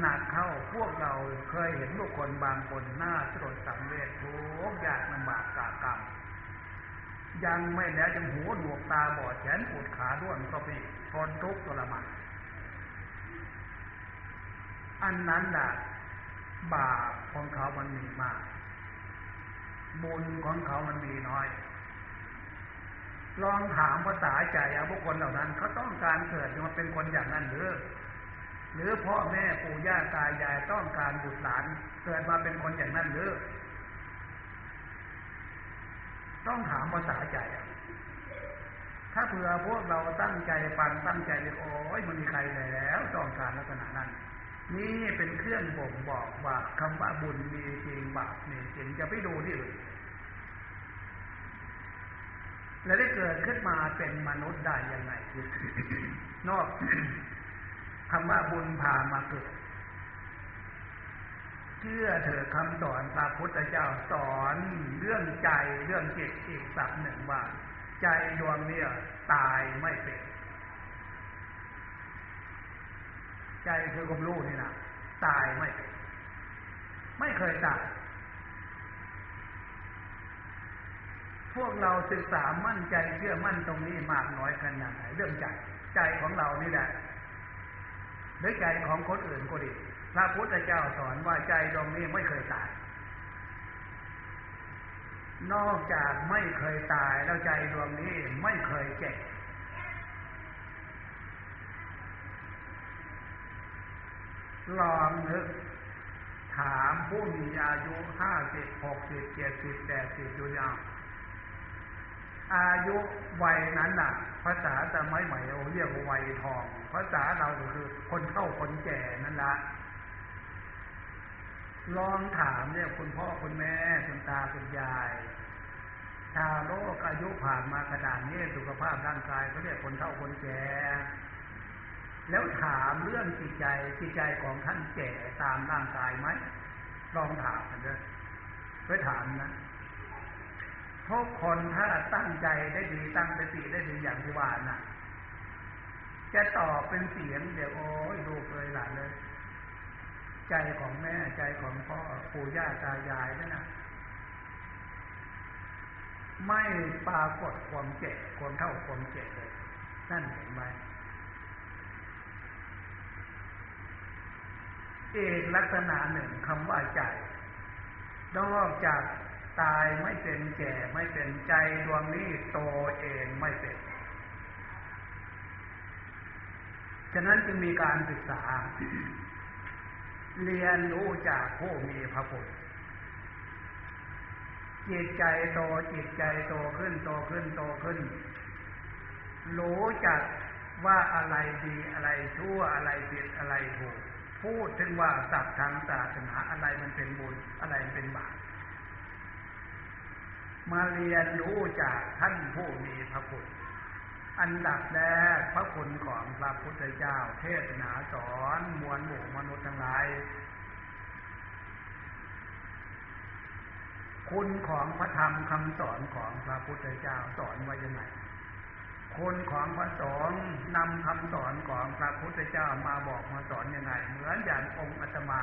หนักเข้าพวกเราเคยเห็นบุคคลบางคนหน้าสลดสังเวชทุกข์ยากลำบากกากรรมยังไม่แล้วยังหูหนวกตาบอดแขนปวดขาด้วนก็ไปทนทุกข์ทรมานอันนั้นน่ะบาปของเขามันมีมากบุญของเขามันมีน้อยลองถามภาษาใจเอาบุคคลเหล่านั้นเขาต้องการเกิดมาเป็นคนอย่างนั้นหรือพ่อแม่ปู่ย่าตายายต้องการบุตรหลานเกิดมาเป็นคนอย่างนั้นหรือต้องถามภาษาใจอ่ะถ้าเผื่อพวกเราตั้งใจฟังตั้งใจเลยโอ้ยมันมีใครแล้วต้องการลักษณะนั้นนี่เป็นเครื่องบ่งบอกว่าคำว่าบุญมีจริงบาปมีจริงจะไปดูที่อื่นและได้เกิดขึ้นมาเป็นมนุษย์ได้ยังไง นอกคำว่าบุญพามาเกิดเชื่อเถอะคำสอนพระพุทธเจ้าสอนเรื่องใจเรื่องจิตอีกสักหนึ่งว่าใจดวงนี้ตายไม่เป็นใจคือความรู้นี่นะตายไม่เคยตาย พวกเราศึกษามั่นใจเชื่อมั่นตรงนี้มากน้อยขนาดไหนเรื่องใจของเรานี่แหละหรือใจของคนอื่นก็ดีพระพุทธเจ้าสอนว่าใจดวงนี้ไม่เคยตายนอกจากไม่เคยตายแล้วใจดวงนี้ไม่เคยเจ็บลองนึกถามผู้มีอายุ50 60 70 80อยู่อย่างอายุวัยนั้นน่ะภาษาสมัยใหม่เรียกว่าวัยทองภาษาเราคือคนเฒ่าคนแก่นั่นละลองถามเนี่ยคุณพ่อคุณแม่คุณตาคุณยายชาวโลกอายุผ่านมากระดานนี้สุขภาพร่างกายเขาเรียกคนเฒ่าคนแก่แล้วถามเรื่องจิตใจของท่านแก่ตามร่างกายไหมลองถามกันด้วยไปถามนะทุกคนถ้าตั้งใจได้ดีตั้งสติได้ดีอย่างที่ว่าน่ะจะตอบเป็นเสียงเดี๋ยวโอ้ยลูกเลยหลานเลยใจของแม่ใจของพ่อปู่ย่าตายายนั่นน่ะไม่ปรากฏความเจ็บความเท่าความเจ็บเลยนั่นเห็นไหมเอกลักษณะหนึ่งคำว่าใจนอกจากตายไม่เป็นแก่ไม่เป็นใจดวงนี้โตเองไม่เป็นฉะนั้นจึงมีการศึกษา เรียนรู้จากผู้มีพระคุณจิตใจโตจิตใจโตขึ้นโตขึ้นโตขึ้นรู้จักว่าอะไรดีอะไรชั่วอะไรผิดอะไรถูกพูดถึงว่าศัพท์ทางศาสนาอะไรมันเป็นบุญอะไรมันเป็นบาปมาเรียนรู้จากท่านผู้มีพระคุณอันดับแรกพระคุณของพระพุทธเจ้าเทศนาสอนมวลหมู่มนุษย์ทั้งหลายคุณของพระธรรมคำสอนของพระพุทธเจ้าสอนไว้ยังไงคุณของพระสงฆ์นำคำสอนของพระพุทธเจ้ามาบอกมาสอนยังไงเหมือนอย่างองค์อาตมา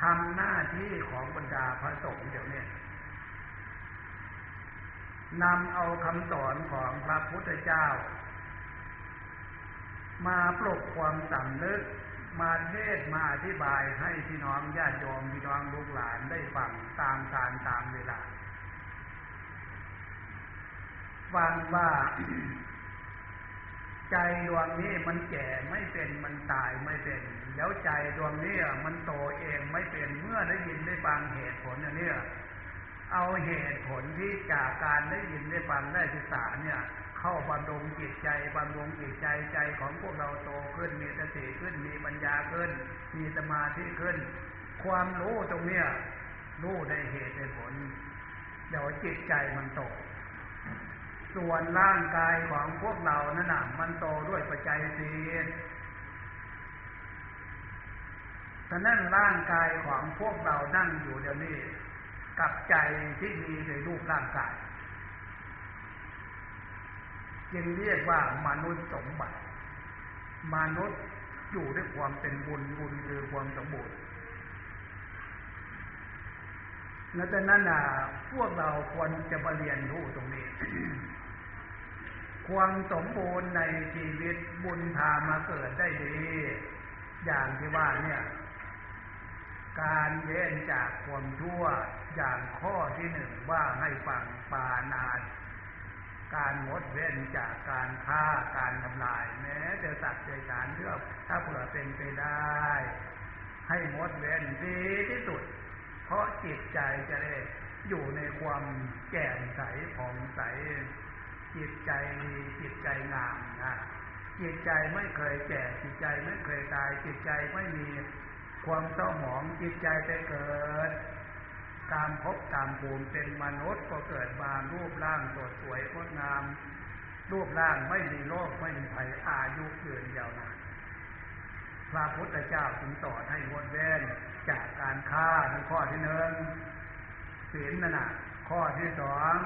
ทำหน้าที่ของบรรดาพระสงฆ์เดี๋ยวนี้นำเอาคำสอนของพระพุทธเจ้ามาปลุกความสำนึกมาเทศมาอธิบายให้พี่น้องญาติโยมพี่น้องลูกหลานได้ฟังตามการตามเวลาฟังว่าใจดวงนี้มันแก่ไม่เป็นมันตายไม่เป็นแล้วใจดวงนี้มันโตเองไม่เป็นเมื่อได้ยินได้ฟังเหตุผลอย่างนี้เอาเหตุผลที่จากการได้ยินได้ฟังได้ศึกษาเนี่ยเข้าบำรุงจิตใจบำรุงจิตใจใจของพวกเราโตขึ้นมีสติขึ้นมีปัญญาขึ้นมีสมาธิขึ้นความรู้ตรงเนี้ยรู้ได้เหตุได้ผลเดี๋ยวจิตใจมันโตส่วนร่างกายของพวกเรานั่นน่ะมันโตด้วยปัจจัยสี่แต่นั่นร่างกายของพวกเรานั่งอยู่เดี๋ยวนี้กับใจที่มีในรูปร่างกายจึงเรียกว่ามนุษย์สมบัติมนุษย์อยู่ด้วยความเป็นบุญคือความสมบูรณ์และแต่นั้นน่ะพวกเราควรจะมาเรียนรู้ตรงนี้ ความสมบูรณ์ในชีวิตบุญพามาเกิดได้ดีอย่างที่ว่าเนี่ยการเว้นจากความชั่วอย่างข้อที่หนึ่งว่าให้ฟังปานาติการงดเว้นจากการฆ่าการทำลายแม้จะสัตว์เดรัจฉานเลือกถ้าเผื่อเป็นไปได้ให้งดเว้นดีที่สุดเพราะจิตใจจะได้อยู่ในความแจ่มใสผ่องใสจิตใจดีจิตใจงามนะจิตใจไม่เคยแก่จิตใจไม่เคยตายจิตใจไม่มีความเศร้าหมองจิตใจไปเกิดตามภพตามภูมิเป็นมนุษย์ก็เกิดมารูปร่างสวยงดงามรูปร่างไม่มีโรคไม่มีภัยอายุยืนยาวนานพระพุทธเจ้าจึงสอนให้งดเว้นจากการฆ่าในข้อที่หนึ่งศีลนั่นน่ะข้อที่สอง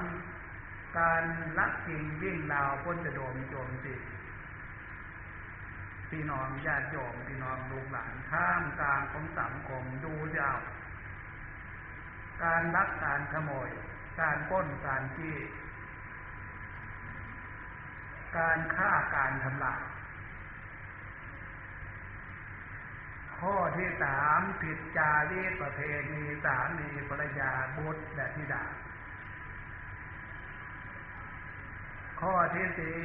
การลักจริงวิ่งราวพ้นจะโดมโจมตีพี่น้องญาติโยมพี่น้องลูกหลานท่ามกลางของสังคมดูยาวการลักการขโมย การปล้นการจี้การฆ่าการทำลายข้อที่สามผิดจารีตประเพณีสามีภรรยาบุตรและธิดาข้อที่สี่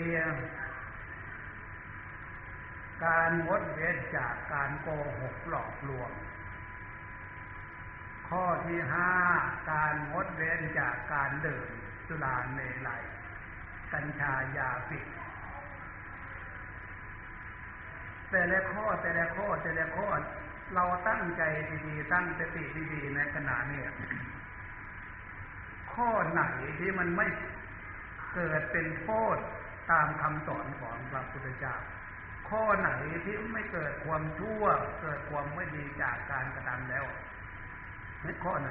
การงดเว้นจากการโกหกหลอกลวงข้อที่ห้าการงดเว้นจากการดื่มสุราเมลัยกัญชายาพิษแต่ละข้อเราตั้งใจดีๆตั้งสติดีๆในขณะนี้ข้อไหนที่มันไม่เกิดเป็นโทษตามคำสอนของพระพุทธเจ้าข้อไหนที่ไม่เกิดความชั่วเกิดความไม่ดีจากการกระทำแล้วในข้อไหน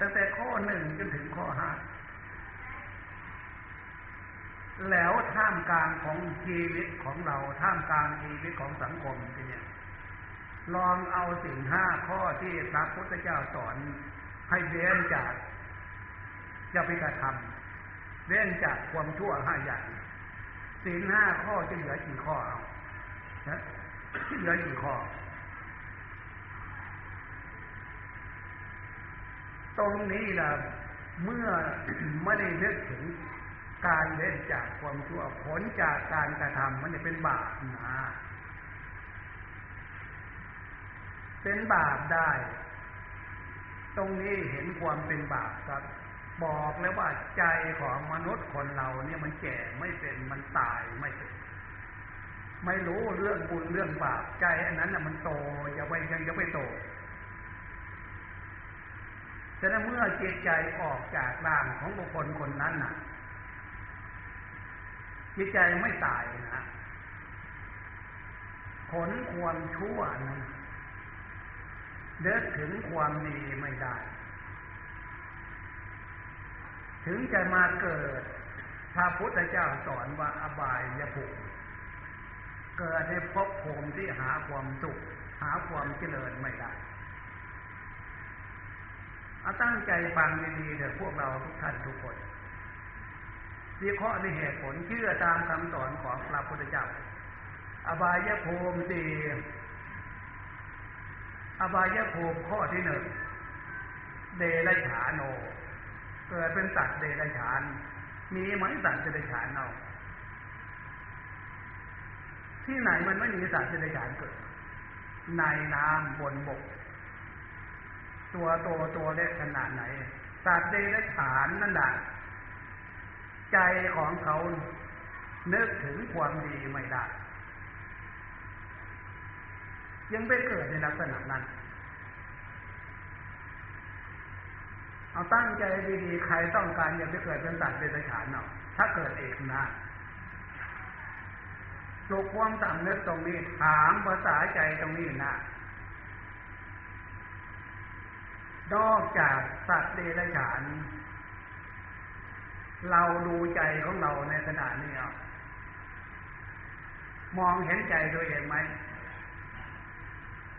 ตั้งแต่ข้อหนึ่งจนถึงข้อห้าแล้วท่ามกลางของชีวิตของเราท่ามกลางชีวิตของสังคมเนี่ยลองเอาสิ่งห้าข้อที่พระพุทธเจ้าสอนให้เว้นจากจะไปกระทำเว้นจากความชั่วห้าอย่างศีลห้าข้อจะเหลือกี่ข้อเอานะเหลือกี่ข้อตรงนี้ล่ะเมื่อไม่ได้นึกถึงการเว้นจากความชั่วผลจากการกระทำมันจะเป็นบาปนะเป็นบาปได้ตรงนี้เห็นความเป็นบาปครับบอกแล้วว่าใจของมนุษย์คนเราเนี่ยมันแก่ไม่เป็นมันตายไม่เป็นไม่รู้เรื่องบุญเรื่องบาปใจอันนั้นน่ะมันโตยังไม่โตแต่เมื่อจิตใจออกจากร่างของบุคคลคนนั้นน่ะจิตใจไม่ตายนะผลความชั่วนั้นเดินถึงความดีไม่ได้ถึงจะมาเกิดพระพุทธเจ้าสอนว่าอบายภูมิเกิดในภพภูมิที่หาความสุขหาความเจริญไม่ได้เอาตั้งใจฟังดีๆเถอะพวกเราทุกท่านทุกคนวิเคราะห์ในเหตุผลเชื่อตามคำสอนของพระพุทธเจ้าอบายภูมิสี่อบายภูมิข้อที่หนึ่งเดรัจฉานโนเกิดเป็นสัตว์เดรัจฉานมีไหมสัตว์เดรัจฉานเอาที่ไหนมันไม่มีสัตว์เดรัจฉานเกิดในน้ำบนบกตัวโตตัวเล็กขนาดไหนสัตว์เดรัจฉานนั่นแหละใจของเขานึกถึงความดีไม่ได้ยังไปเกิดในลักษณะนั้นเอาตั้งใจดีๆใครต้องการอย่าไปเกิดเป็นสัตว์เดรัจฉานเอาถ้าเกิดเองนะปลุกความสำนึกตรงนี้ถามภาษาใจตรงนี้นะนอกจากสัตว์เดรัจฉานเราดูใจของเราในขณะนี้เอามองเห็นใจตัวเองไหม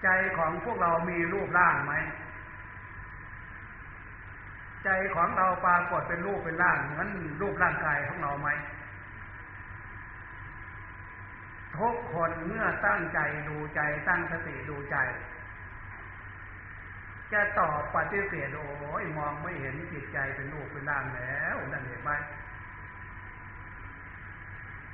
ใจของพวกเรามีรูปร่างไหมใจของเราปรากฏเป็นรูปเป็นร่างเหมือนรูปร่างกายของเราไหมทุกคนเมื่อตั้งใจดูใจตั้งสติดูใจจะตอบปฏิเสธโอ้ยมองไม่เห็นจิตใจเป็นรูปเป็นร่างแล้วนั่นเห็นไหม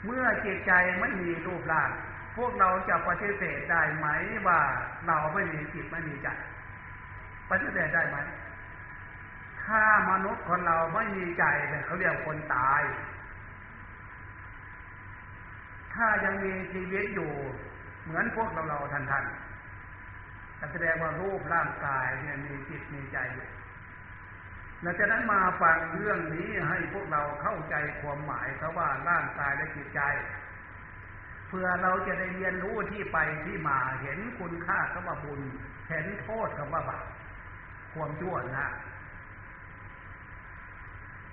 เมื่อจิตใจไม่มีรูปร่างพวกเราจะปฏิเสธได้ไหมว่าเราไม่มีจิตไม่มีใจปฏิเสธได้ไหมถ้ามนุษย์คนเราไม่มีใจเนี่ยเขาเรียกคนตายถ้ายังมีชีวิตอยู่เหมือนพวกเราท่านแสดงว่ารูปร่างกายเนี่ยมีจิตมีใจอยู่และจากนั้นมาฟังเรื่องนี้ให้พวกเราเข้าใจความหมายเพราะว่าร่างกายและจิตใจเพื่อเราจะได้เรียนรู้ที่ไปที่มาเห็นคุณค่าคำว่าบุญเห็นโทษคำว่าบาปความชั่วนะ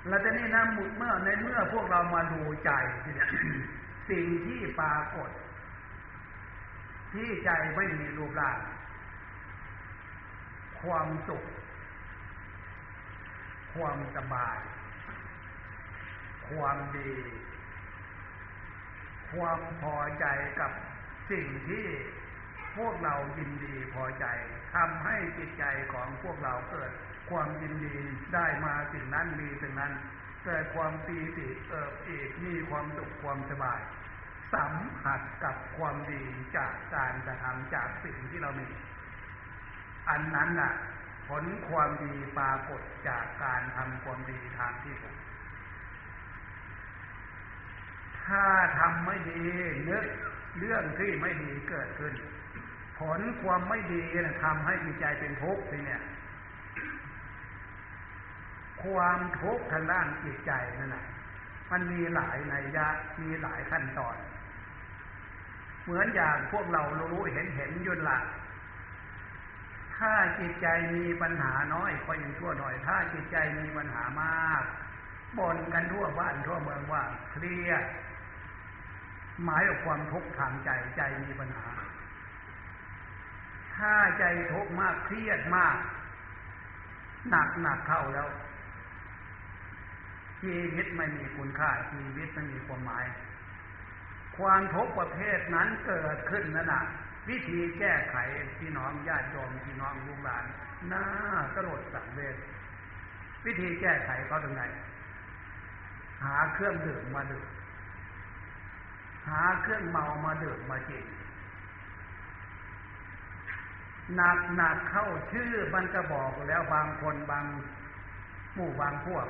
และจากนี้นะเมื่อพวกเรามาดูใจสิ่งที่ปรากฏที่ใจไม่มีรูปร่างความสุข ความสบายความดีความพอใจกับสิ่งที่พวกเรายินดีพอใจทำให้จิตใจของพวกเราเกิดความยินดีได้มาสิ่งนั้นมีสิ่งนั้นเกิดความปีติเอิบอิ่มมีความสุขความสบายสัมผัสกับความดีจากการกระทำจากสิ่งที่เรามีอันนั้นน่ะผลความดีปรากฏจากการทำความดีทางที่ถูกถ้าทำไม่ดีนึกเรื่องที่ไม่ดีเกิดขึ้นผลความไม่ดีทำให้จิตใจเป็นทุกข์ทีเนี่ยความทุกข์ทางด้านจิตใจนั่นแหละมันมีหลายนัยยะมีหลายขั้นตอนเหมือนอย่างพวกเรารู้เห็นยุ่นละถ้าจิตใจมีปัญหาน้อยก็ยังชั่วหน่อยถ้าจิตใจมีปัญหามากบ่นกันทั่วบ้านทั่วเมืองว่าเครียดหมายถึงความทุกข์ทางใจใจมีปัญหาถ้าใจทุกข์มากเครียดมากหนักเข้าแล้วชีวิตไม่มีคุณค่าชีวิตไม่มีความหมายความทุกข์ประเภทนั้นเกิดขึ้นนั่นน่ะวิธีแก้ไขพี่น้องญาติโยมพี่น้องลูกหลานน่าสลดสังเวชวิธีแก้ไขเขาถึงไหนหาเครื่องดื่มมาดื่มหาเครื่องเมามาดื่มมาจิบหนักเข้าชื่อมันก็บอกแล้วบางคนบางหมู่บางพวก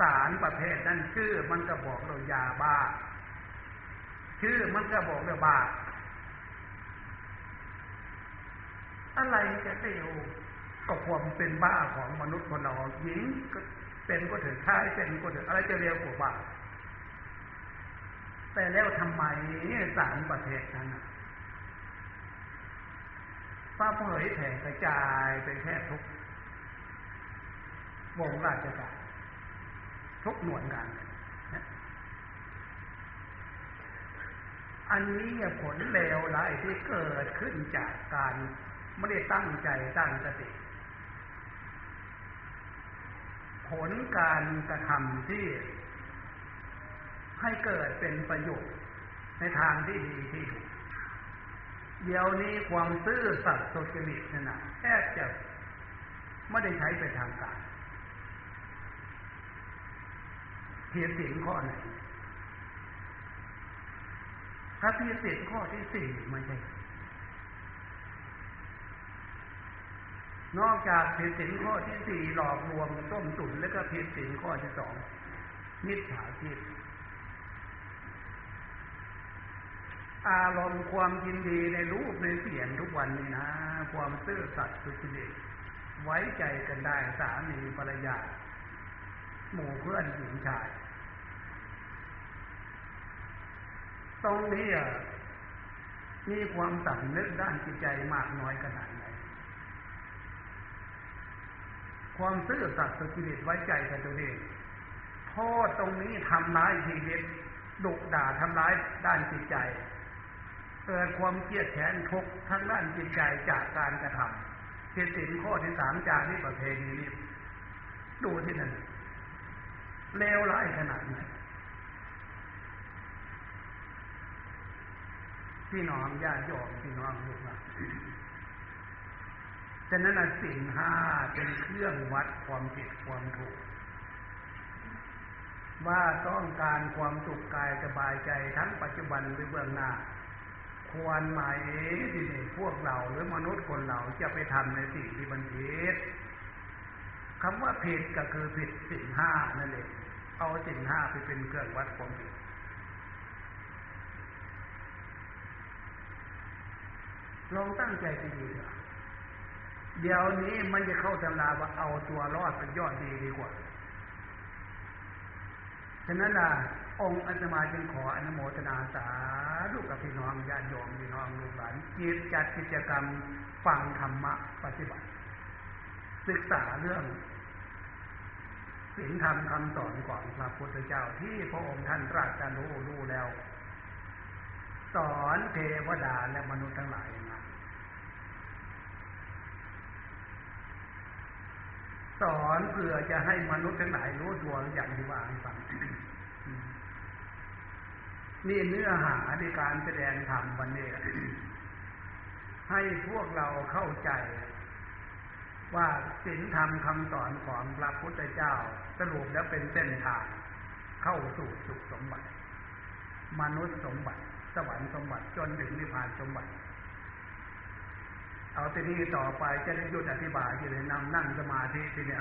สารประเภทนั้นชื่อมันก็บอกเรายาบ้าชื่อมันก็บอกเราบ้าอะไรจะได้อยู่ก็ความเป็นบ้าของมนุษย์คนเราหญิงก็เป็นก็เถิดชายเป็นก็เถิดอะไรจะเรียกว่าบ้าแต่แล้วทำไมสารประเภทนั้นป้าเผยแผ่กระจายไปแค่ทุกวงราชการทุกหน่วยงานอันนี้ผลเลวร้ายที่เกิดขึ้นจากการไม่ได้ตั้งใจตั้งสติผลการกระทำที่ให้เกิดเป็นประโยชน์ในทางที่ดีที่ถูกเดี๋ยวนี้ความซื่อสัตย์สุจริตนั้นน่ะแทบจะไม่ได้ใช้ไปทางการเพียรศีลข้อไหนถ้าเพียรศีลข้อที่สี่ไม่ใช่นอกจากเพียรศีลข้อที่สี่หลอกลวงต้มตุ๋นแล้วก็เพียรศีลข้อที่สองมิจฉาชีพอารมณ์ความยินดีในรูปในเสียงทุกวันนี้นะความซื่อสัตย์สุจริตไว้ใจกันได้สามีภรรยาหมู่เพื่อนหญิงชายตรงนี้มีความสำนึกด้านจิตใจมากน้อยขนาดไหนความซื่อสัตย์สุจริตไว้ใจกันตัวเองโทษตรงนี้ทำร้ายชีวิตดุด่าทำร้ายด้านจิตใจเกิดความเครียดแค้นทุกข์ทั้งด้านจิตใจจากการกระทำเจตสิกข้อที่สามจากนี้ประเพณีนี้ดูที่นั่นเลวร้ายขนาดไหนพี่น้องญาติโยมพี่น้องลูกหลานฉะนั้นศีลห้าเป็นเครื่องวัดความผิดความถูกว่าต้องการความสุขกายสบายใจทั้งปัจจุบันหรือเบื้องหน้าควรไหมที่พวกเราหรือมนุษย์คนเราจะไปทำในสิ่งที่มันผิดคำว่าผิดก็คือผิดศีลห้านั่นเองเอาศีลห้าไปเป็นเครื่องวัดความผิดลองตั้งใจไปดูเดี๋ยวนี้มันจะเข้าตำราว่าเอาตัวรอดเป็นยอดดีดีกว่าฉะนั้นองค์อาตมาจึงขออนุโมทนาสาธุกับพี่น้องญาติโยมพี่น้องลูกหลานที่จัดกิจกรรมฟังธรรมะปฏิบัติศึกษาเรื่องศีลธรรมคำสอนของพระพุทธเจ้าที่พระองค์ท่านตรัสรู้แล้วสอนเทวดาและมนุษย์ทั้งหลายนะส สอนเพื่อจะให้มนุษย์ทั้งหลายรู้ตัวอย่างที่ว่าให้ฟังนี่เนื้อหาในการแสดงธรรมวันนี้ให้พวกเราเข้าใจว่าศีลธรรมคำสอนของพระพุทธเจ้าสรุปแล้วเป็นเส้นทางเข้าสู่สุขสมบัติมนุษย์สมบัติสวรรค์สมบัติจนถึงนิพพานสมบัติเอาทีนี้ต่อไปจะได้หยุดอธิบายจะได้นำนั่งสมาธิทีเนี่ย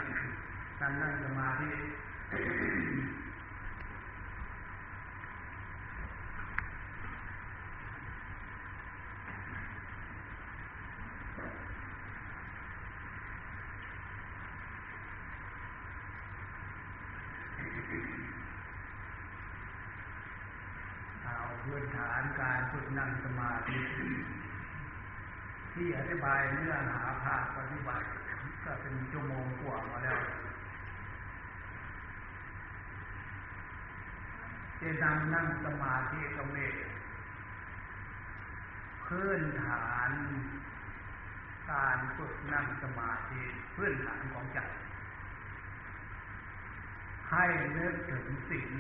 นั่งสมาธิ เอาพื้นฐานการฝึกนั่งสมาธิที่อธิบายเนื้อหาภาคปฏิบัติก็เป็นชั่วโมงกว่ามาแล้วเจตำนั่งสมาธิกรรมพื้นฐานการฝึกนั่งสมาธิพื้นฐานของใจให้นึกถึงศีล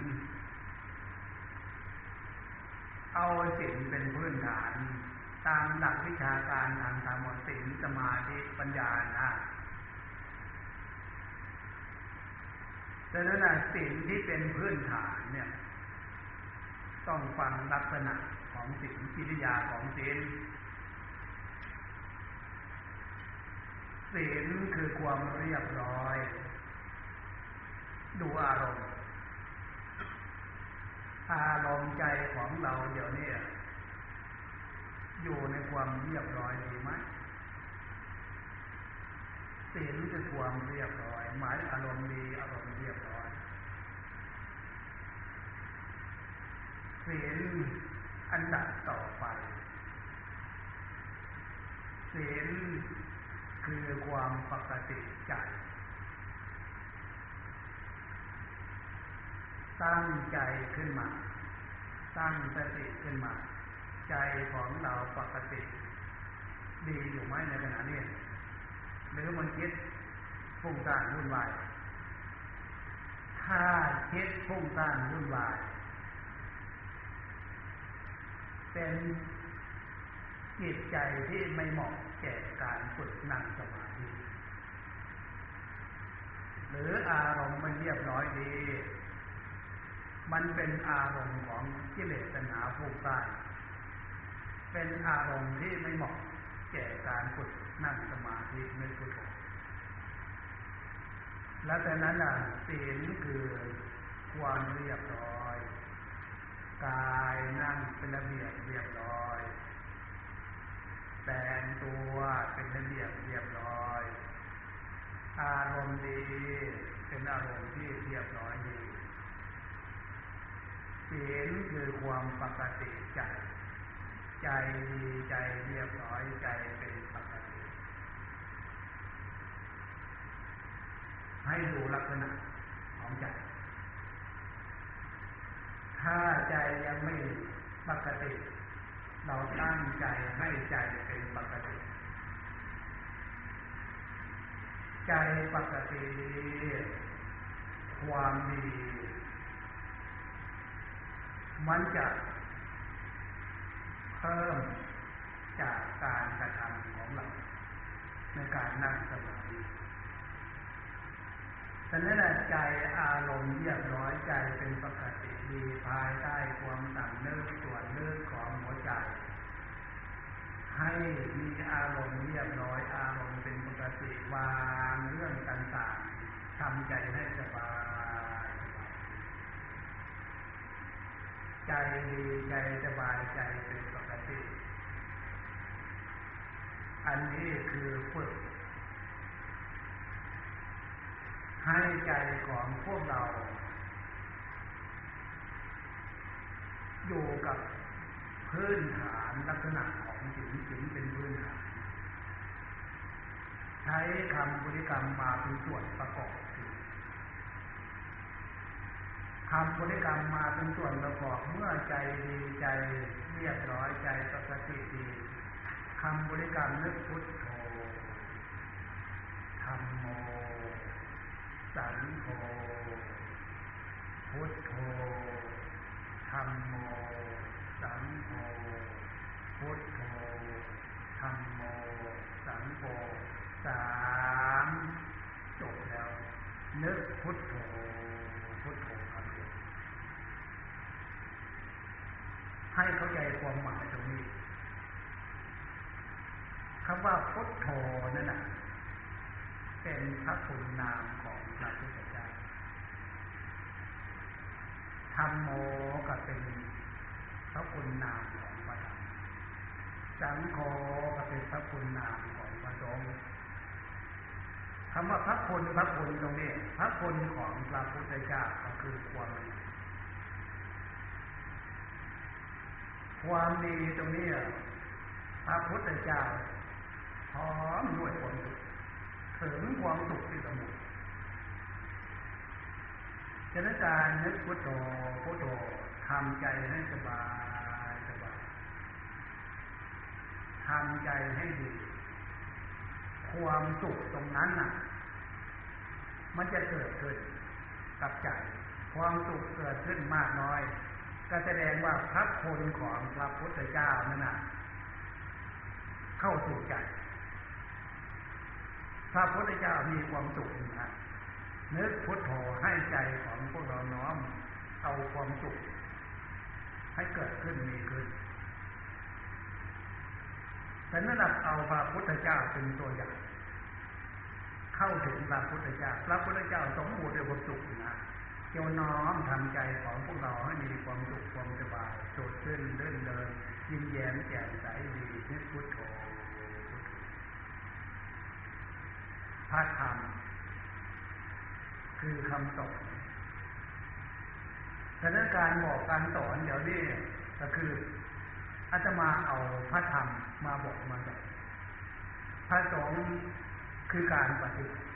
เอาศีลเป็นพื้นฐานตามหลักวิชาการทางธรรมศีลสมาธิปัญญานะดังนั้นศีลที่เป็นพื้นฐานเนี่ยต้องฟังลักษณะของศีลกิริยาของศีลศีลคือความเรียบร้อยดูอารมณ์ใจของเราเดี๋ยวนี้อยู่ในความเรียบร้อยดีไหมศีลคือความเรียบร้อยหมายอารมณ์ดีอารมณ์เรียบร้อยศีลอันดับต่อไปศีลคือความปกติใจตั้งใจขึ้นมาตั้งสติขึ้นมาใจของเราปกติดีอยู่ไหมในขณะนี้หรือมันคิดฟุ้งซ่านวุ่นวายถ้าคิดฟุ้งซ่านวุ่นวายเป็นจิตใจที่ไม่เหมาะแก่การฝึกนั่งสมาธิหรืออารมณ์มันเรียบร้อยดีมันเป็นอารมณ์ของกิเลสตัณหาฟุ้งซ่านเป็นอารมณ์ที่ไม่เหมาะแก่การฝึกนั่งสมาธิไม่ถูกและแต่นั้นศีลคือความเรียบร้อยกายนั่งเป็นระเบียบเรียบร้อยแต่งตัวเป็นระเบียบเรียบร้อยอารมณ์ดีเป็นอารมณ์ที่เรียบร้อยดีศีลคือความปกติใจใจดีใจเรียบร้อยใจเป็นปกติให้ดูลักษณะของใจถ้าใจยังไม่ปกติเราตั้งใจให้ใจเป็นปกติใจปกติความดีมันจะเพิ่มจากการกระทำของเราในการนั่งสมาธิฉะนั้นใจอารมณ์เรียบร้อยใจเป็นปกติดีภายใต้ความตั้งเนื้อส่วนเนื้อของหัวใจให้มีอารมณ์เรียบร้อยอารมณ์เป็นปกติวางเรื่องต่างๆทำใจให้สบายใจดีใจสบายใจเป็นปกติอันนี้คือฝึกให้ใจของพวกเราอยู่กับพื้นฐานลักษณะของศีลศีลเป็นพื้นฐานใช้คำบริกรรมมาเป็นส่วนประกอบทำบริกรรมมาเป็นส่วนประกอบเมื่อใจดีใจเรียบร้อยใจปกติดีทำบริกรรมนึกพุทโธธัมโม สังโฆพุทโธธัมโมสังโฆพุทโธธัมโมสังโฆสามจบแล้วนึกพุทโธพุทโธคำเดียวให้เข้าใจความหมายตรงนี้คำว่าพุทโธนั่นน่ะเป็นพระคุณนามของพระพุทธเจ้าธัมโมก็เป็นพระคุณนามของพระธรรมสังโฆก็เป็นพระคุณนามของพระสงฆ์คำว่าพระคุณตรงนี้พระคุณของพระพุทธเจ้าก็คือความดีตรงนี้พระพุทธเจ้าพร้อมด้วยความสุขถึงความสุขที่สมบูรณ์ฉะนั้นการนึกพุทโธทำใจให้สบายทำใจให้ดีความสุขตรงนั้นน่ะมันจะเกิดขึ้นกับใจความสุขเกิดขึ้นมากน้อยก็แสดงว่าพระคุณของพระพุทธเจ้านั่นน่ะเข้าสู่ใจพระพุทธเจ้ามีความสุขนะนึกพุทโธให้ใจของพวกเราน้อมเอาความสุขให้เกิดขึ้นมีขึ้นแต่ระดับเอาพระพุทธเจ้าเป็นตัวอย่างเข้าถึงพระพุทธเจ้าสมบูรณ์ด้วยความสุขนะเจ้าน้อมทำใจของพวกเราให้มีความสุขความสบายสดชื่นรื่นเริงยิ้มแย้มแจ่มใสดีนึกพุทโธพระธรรมคือคำสอนฉะนั้นการบอกการสอนเดี๋ยวนี้ก็คืออาตมาเอาพระธรรมมาบอกมาสอนพระสงฆ์คือการปฏิบัติ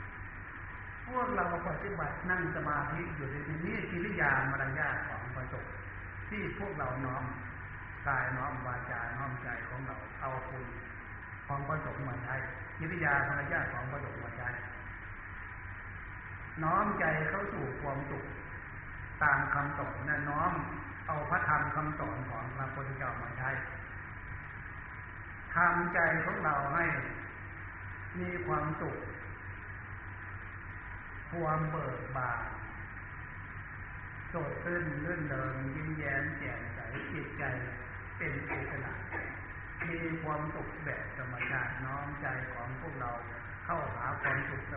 พวกเราปฏิบัตินั่งสมาธิอยู่ในที่นี้กิริยามารยาทของพระสงฆ์ที่พวกเราน้อมกายน้อมวาจาน้อมใจของเราเอาคุณของพระสงฆ์มาใช้กิริยามารยาทของพระสงฆ์มาใช้น้อมใจเข้าสู่ความสุขตามคำสอนนั้นน้อมเอาพระธรรมคำสอนของพระพุทธเจ้ามาใช้ทำใจของเราให้มีความสุขความเบิกบานสดชื่นรื่นเริงยิ้มแย้มแจ่มใสจิตใจเป็นอิสระมีความสุขแบบธรรมชาติน้อมใจของพวกเราเข้าหาความสุขส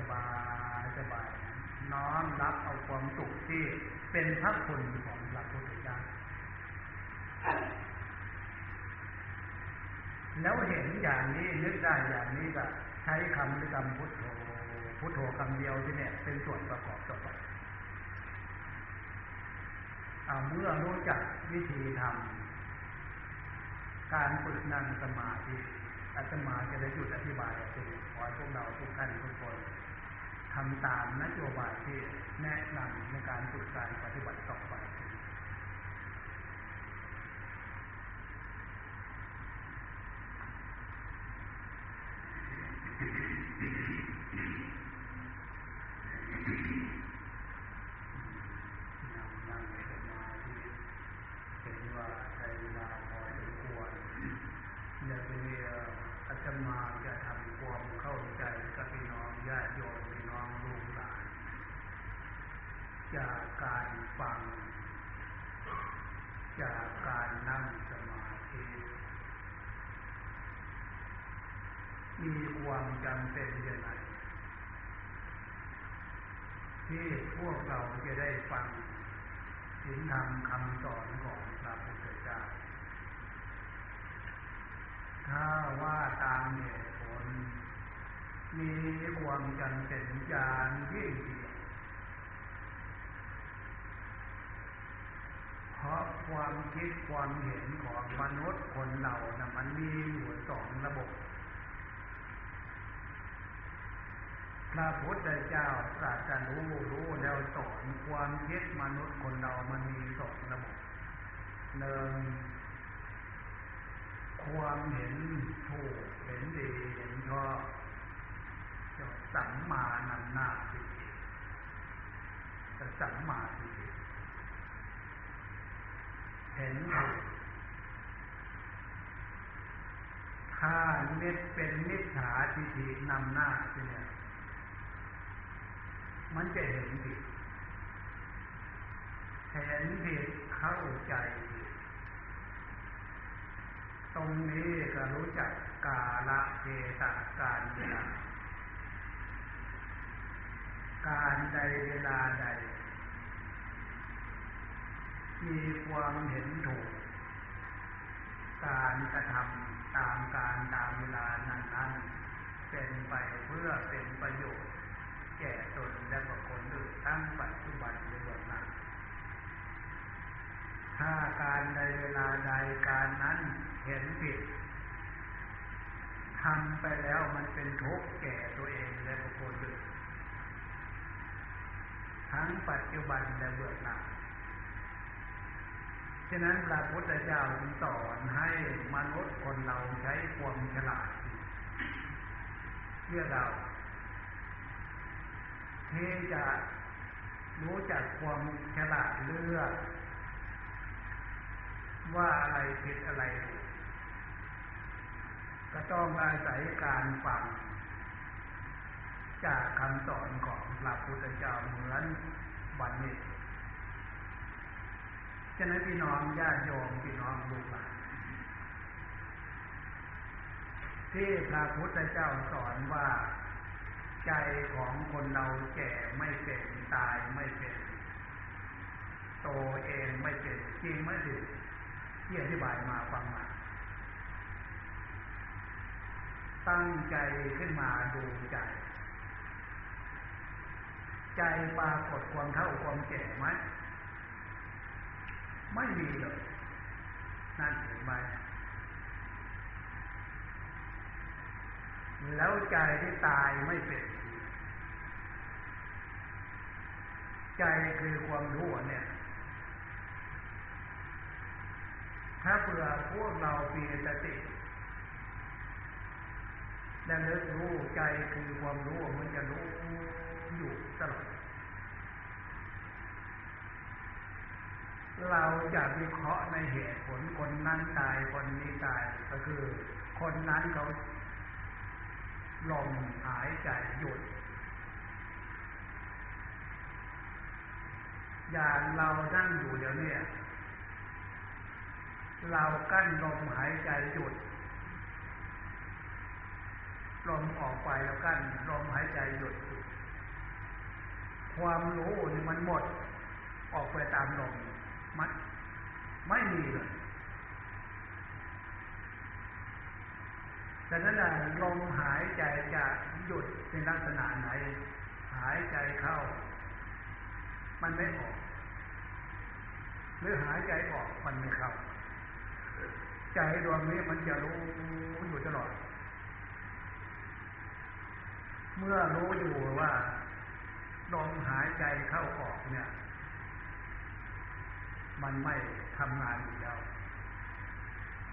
บายน้อมรับเอาความสุขที่เป็นพระคุณของพระพุทธเจ้าแล้วเห็นอย่างนี้นึกได้อย่างนี้ก็ใช้คำหรือกรรมพุทโธคำเดียวที่เนี่ยเป็นส่วนประกอบต่อไปเมื่อรู้จักวิธีทำการฝึกนั่งสมาธิอาตมาจะได้จุดอธิบายให้ขอพวกเราทุกท่านทุกคนทำตามนโยบายที่แนะนำในการฝึกการปฏิบัติต่อไปจากการฟังจากการนั่งสมาธิมีความจำเป็นยังไงที่พวกเราจะได้ฟังศีลธรรมคำสอนของพระพุทธเจ้าถ้าว่าตามเหตุผลมีความจำเป็นอย่างยิ่งเพราะความคิดความเห็นของมนุษย์คนเรานะมันมีอยู่สองระบบพระพุทธเจ้าตรัสรู้แล้วสอนความคิดมนุษย์คนเรามันมีสองระบบหนึ่งความเห็นถูกเห็นดีเห็นชอบสัมมานัณฑะ คือสัมมาทิฏฐิเห็นอยู่ถ้าเม็ดเป็นมิจฉาทิฏฐินำหน้าใช่ไหมมันจะเห็นผิดเข้าใจผิดตรงนี้ก็รู้จักกาลเทศะการเวลาการใดเวลาใดมีความเห็นถูกการกระทำตามการตามเวลานั้นๆเป็นไปเพื่อเป็นประโยชน์แก่ตนและบุคคลอื่นทั้งปัจจุบันและเบื้องหน้าถ้าการใดเวลาใดการนั้นเห็นผิดทำไปแล้วมันเป็นทุกข์แก่ตัวเองและบุคคลอื่นทั้งปัจจุบันและเบื้องหน้าฉะนั้นพระพุทธเจ้าจึงสอนให้มนุษย์คนเราใช้ความฉลาดเพื่อเราที่จะรู้จักความฉลาดเลือกว่าอะไรผิดอะไรถูกก็ต้องอาศัยการฟังจากคำสอนของพระพุทธเจ้าเหมือนวันนี้ฉะนั้นพี่น้องญาติโยมพี่น้องลูกหลานที่พระพุทธเจ้าสอนว่าใจของคนเราแก่ไม่เป็นตายไม่เป็นโตเองไม่เป็นจริงไม่ถึงที่อธิบายมาฟังมาตั้งใจขึ้นมาดูใจใจปรากฏความเท่าความแก่ไหมไม่มีเลยนั่นเห็นไหมแล้วใจที่ตายไม่เป็นใจคือความรู้เนี่ยถ้าเผื่อพวกเรามีสติและเลิกรู้ใจคือความรู้มันจะรู้อยู่ตลอดเราจะวิเคราะห์ในเหตุผลคนนั้นตายคนนี้ตายก็คือคนนั้นเขาลมหายใจหยุดอย่างเรานั่งอยู่เดี๋ยวนี้เรากั้นลมหายใจหยุดลมออกไปแล้วกั้นลมหายใจหยุดความรู้นี่มันหมดออกไปตามลมมันไม่มีเลยแต่นั้นลมหายใจจะหยุดเป็นลักษณะไหนหายใจเข้ามันไม่ออกหรือหายใจออกมันไม่เข้าใจดวงนี้มันจะรู้อยู่ตลอดเมื่อรู้อยู่ว่าลมหายใจเข้าออกเนี่ยมันไม่ทำงานอยู่แล้ว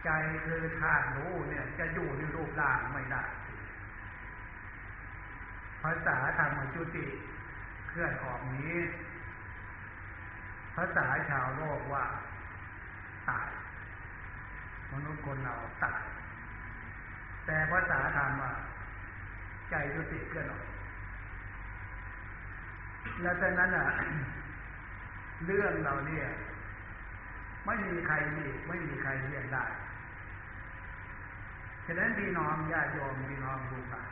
ใจคือธาตุรู้เนี่ยจะอยู่ในรูปร่างไม่ได้ภาษาธรรมจุติเคลื่อนออกนี้ภาษาชาวโลกว่าตายมนุษย์คนเราตายแต่ภาษาธรรมว่าใจจุติเคลื่อนออกแล้วจากนั้นอ่ะเรื่องเราเนี่ยไม่มีใครหลีกไม่มีใครเลี่ยงได้ฉะนั้นพี่น้องญาติโยมพี่น้องลูกหลาน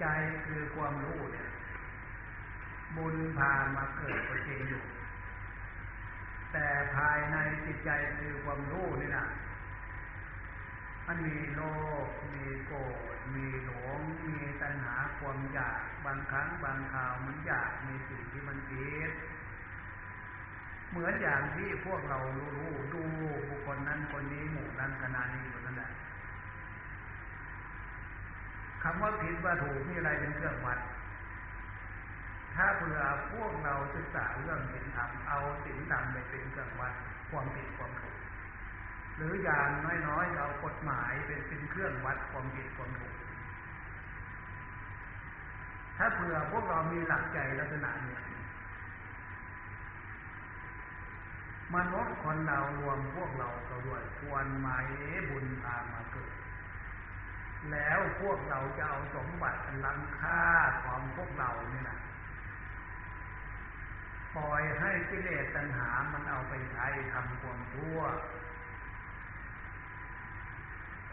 ใจคือความรู้เนี่ยบุญพามาเกิดประเจนอยู่แต่ภายในจิตใจคือความรู้นี่นะมันมีโลภมีโกรธมีหลงมีตัณหาความอยากบางครั้งบางคราวมันอยากในสิ่งที่มันผิดเหมือนอย่างที่พวกเรารู้ดูบุคคลนั้นคนนี้หมู่นั้นขณะนี้อยู่นั่นแหละคำว่าผิดว่าถูกมีอะไรเป็นเครื่องวัดถ้าเผื่อพวกเราศึกษาเรื่องศีลธรรมเอาศีลธรรมไปเป็นเครื่องวัดความผิดความถูกหรืออย่างน้อยๆเอากฎหมายเป็นเครื่องวัดความผิดความถูก ถ้าเผื่อพวกเรามีหลักใจลักษณะเนี่ยมนุษย์คนเรารวมพวกเราก็ด้วยควรหมายบุญพามาเกิดแล้วพวกเราจะเอาสมบัติอันล้ำค่าของพวกเราเนี่ยนะปล่อยให้กิเลสตัณหามันเอาไปใช้ทำความชั่ว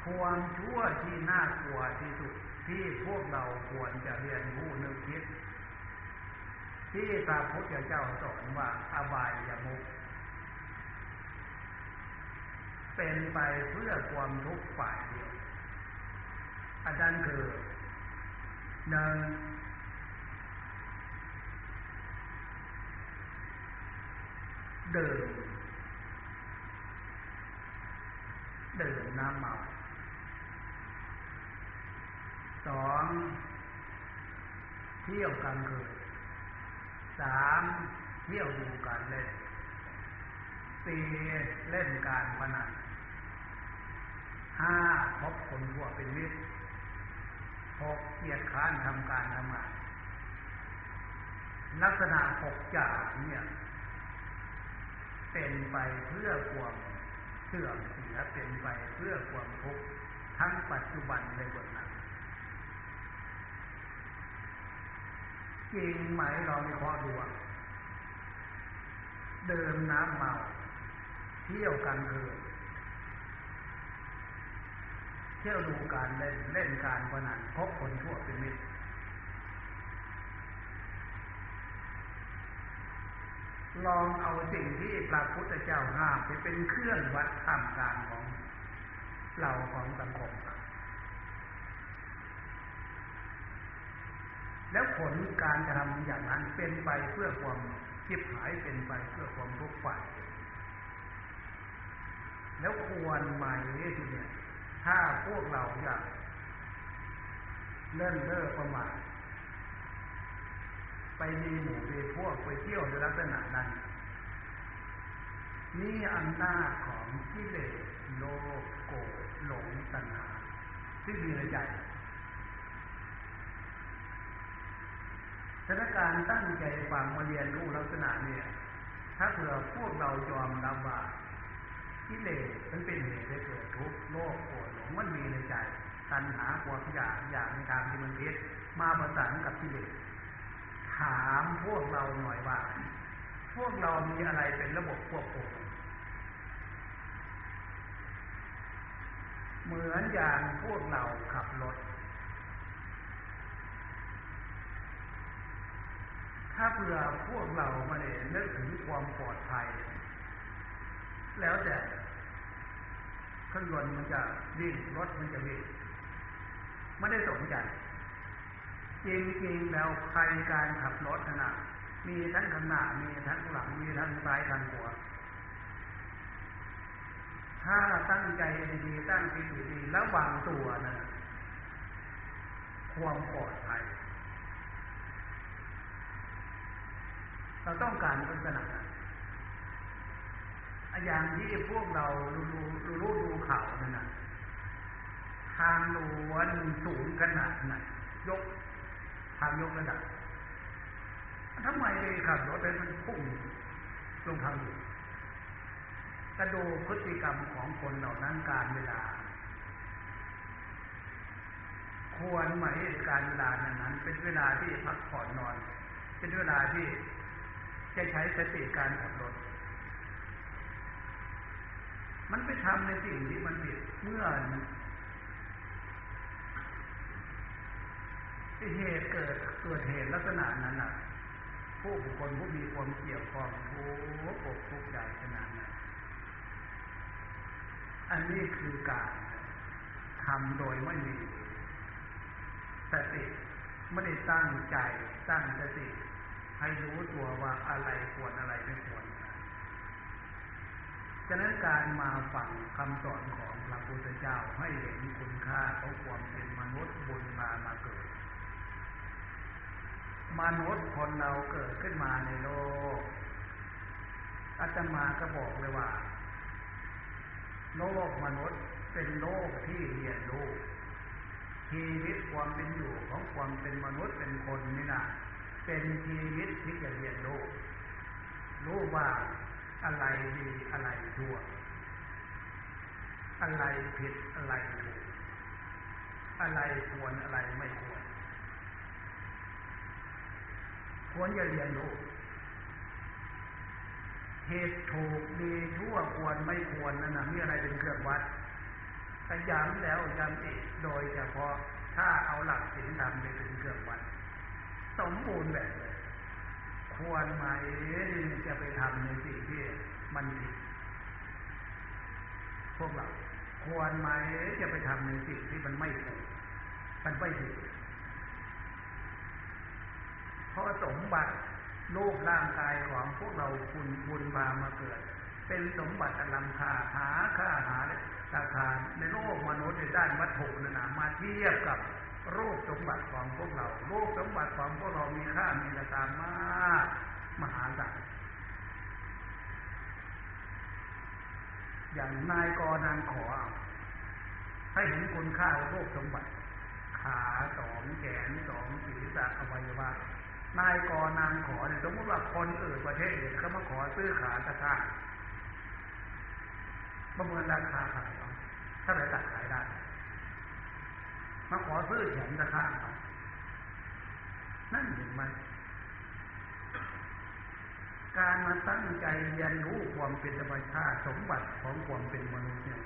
ความชั่วที่น่ากลัวที่สุดที่พวกเราควรจะเรียนรู้นึกคิดที่พระพุทธเจ้าสอนว่าอบายมุขเป็นไปเพื่อความทุกข์ฝ่ายเดียวอาจารย์คือหนึ่งดื่มน้ำเมาสองเที่ยวกลางคืนสามเที่ยวดูการเล่นสี่เล่นการพนันห้าพบคนทั่วเป็นมิตรหกเกียจคร้านทำการทำงานลักษณะหกจ่าเนี่ยเป็นไปเพื่อความเสื่อมเสียเป็นไปเพื่อความทุกข์ทั้งปัจจุบันในบทนั้นจริงไหมเรามีข้อดวงเดิมน้ำเมาเที่ยวกันเดินเที่ยวดูการเล่นเล่นการพนันพบคนทั่วเป็นมิตรลองเอาสิ่งที่พระพุทธเจ้าห้ามไปเป็นเครื่องวัดธรรมการของเราของสังคมแล้วผลการกระทำอย่างนั้นเป็นไปเพื่อความชิบหายเป็นไปเพื่อความทุกข์ฝ่ายแล้วควรไหมที่เนี่ยถ้าพวกเราอยากเลิกประมาทไปมีหมู่ไปพวกไปเที่ยวในลักษณะนั้นนี่อำนาจของกิเลสโลภโกรธหลงตัณหาที่มีในใจสถานการณ์ตั้งใจฟังมาเรียนรู้ลักษณะเนี่ยถ้าเผื่อพวกเรายอมรับว่ากิเลสมันเป็นเหตุให้เกิดทุกข์โลภโกรธหลงมันมีในใจตัณหาความอยากในทางที่มันผิดมาประสานกับกิเลสถามพวกเราหน่อยว่าพวกเรามีอะไรเป็นระบบควบคุมเหมือนอย่างพวกเราขับรถถ้าเผื่อพวกเรามาเนี่ยนึกถึงความปลอดภัยแล้วแต่เครื่องยนต์มันจะวิ่งรถมันจะวิ่งไม่ได้สนใจจริงๆแล้วใครการขับรถขณะมีทั้งข้างหน้ามีทั้งหลังมีทั้งซ้ายทั้งขวาถ้าตั้งใจดีๆตั้งจิตดีๆระวังตัวนะความปลอดภัยเราต้องการลักษณะอย่างที่พวกเรารู้ดูข่าวนั่นนะทางล้วนสูงขนาดไหนยกทางยกระดับทำไมขับรถไปมันพุ่งลงทางอยู่กระโดดพฤติกรรมของคนเหล่านั้นการเวลาควรไหมการเวลานั้นเป็นเวลาที่พักผ่อนนอนเป็นเวลาที่จะใช้สติการขับรถมันไปทำในสิ่งที่มันผิดเมื่อเหตุเกิดเหตุลักษณะนั้นน่ะผู้บุคคลผู้มีความเกี่ยวข้องผู้ปกทุกข์ใจขนาดนั้นอันนี้คือการทำโดยไม่มีสติไม่ได้ตั้งใจตั้งสติให้รู้ตัวว่าอะไรควรอะไรไม่ควรฉะนั้นการมาฟังคำสอนของพระพุทธเจ้าให้เห็นคุณค่าของความเป็นมนุษย์บุญมาเกิดมนุษย์คนเราเกิดขึ้นมาในโลกอาตมาก็บอกเลยว่าโลกมนุษย์เป็นโลกที่เรียนรู้ ชีวิตความเป็นอยู่ของความเป็นมนุษย์เป็นคนนี่นะเป็นชีวิตที่จะเรียนรู้ว่าอะไรดีอะไรชั่วอะไรผิดอะไรถูกอะไรควรอะไรไม่ควรจะเรียนรู้เหตุถูกดีชั่วควรไม่ควรนั่นนะมีอะไรเป็นเครื่องวัดแต่ย้ำแล้วย้ำอีกโดยเฉพาะถ้าเอาหลักศีลธรรมไปเป็นเครื่องวัดสมบูรณ์แบบเลยควรไหมจะไปทำในสิ่งที่มันผิดพวกเราควรไหมจะไปทำในสิ่งที่มันไม่ถูกมันไม่ผิดเพราะสมบัติโลกร่างกายของพวกเราคุณบุญบามาเกิดเป็นสมบัติอันล้ำค่าหาค่าหาราคาในโลกมนุษย์ในด้านวัตถุนั้นมาเทียบกับโลกสมบัติของพวกเราโลกสมบัติของพวกเรามีค่ามีราคามากมหาศาลอย่างนายกนางขอให้เห็นคุณค่าของโลกสมบัติขาสองแขนสองศีรษะอวัยวะนายกนางขอเนี่ยสมมติว่าคนอื่นประเทศอื่นเขามาขอซื้อขาตะกร้าประเมินราคาขายถ้าไหนตัดขายได้มาขอซื้อแขนตะกร้านั่นเห็นไหมการมาตั้งใจเรียนรู้ความเป็นธรรมชาติสมบัติของความเป็นมนุษย์เนี่ย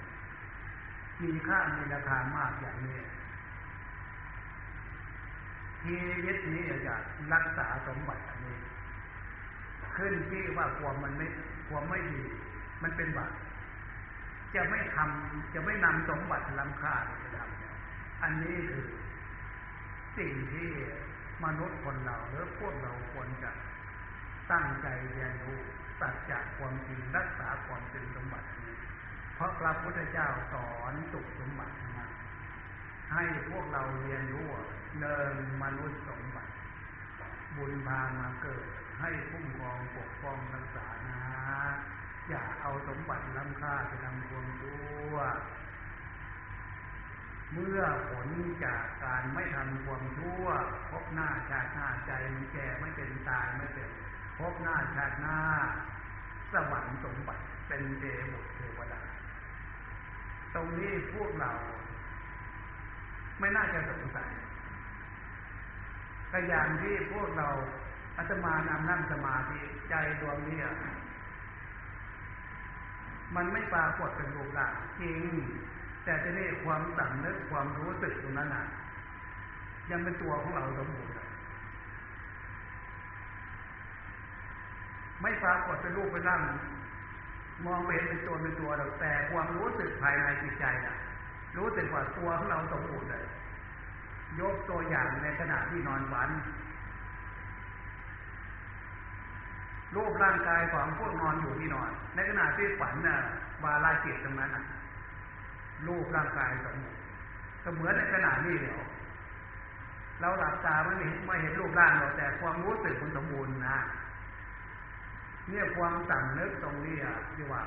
มีค่ามีราคามากอย่างนี้ชีวิตนี้จะรักษาสมบัติอันนี้ขึ้นที่ว่าความไม่ดีมันเป็นบาปจะไม่ทำจะไม่นำสมบัติล้ำค่าไปทำอันนี้คือสิ่งที่มนุษย์คนเราหรือพวกเราควรจะตั้งใจเรียนรู้ตัดจากความจริงรักษาความเป็นสมบัตินี้เพราะพระพุทธเจ้าสอนสุขสมบัติมาให้พวกเราเรียนรู้เนินมนุษย์สมบัติบุญพามาเกิดให้คุ้มครองปกป้องรักษานะอย่าเอาสมบัติล้ำค่าไปทำความชั่วเมื่อผลจากการไม่ทำความชั่วพบหน้าชาติหน้าใจมันแก่ไม่เป็นตายไม่เป็นพบหน้าชาติหน้าสวรรค์สมบัติเป็นเดบุตรเทวดาตรงนี้พวกเราไม่น่าจะสงสัยแต่อย่างที่พวกเราอาตมานำนั่งสมาธิใจดวงนี้มันไม่ปรากฏเป็นรูปร่างจริงแต่จะได้ความสั่งนึกความรู้สึกตรงนั้นน่ะยังเป็นตัวของเราสมบูรณ์ไม่ปรากฏเป็นรูปเป็นร่างมองไปเห็นเป็นตัวแต่ความรู้สึกภายในจิตใจน่ะรู้สึกว่าตัวของเราสมบูรณ์เลยยกตัวอย่างในขณะที่นอนฝันรูปร่างกายของพวกนอนอยู่ที่นอนในขณะที่ฝันน่ะวาลาจิตตรงนั้นน่ะรูปร่างกายสมบูรณ์ก็เหมือนในขณะนี้เดี๋ยวเราหลับตาไม่เห็นรูปร่างเราแต่ความรู้สึกมันสมบูรณ์นะเนี่ยความสั่งนึกตรงนี้ที่ว่า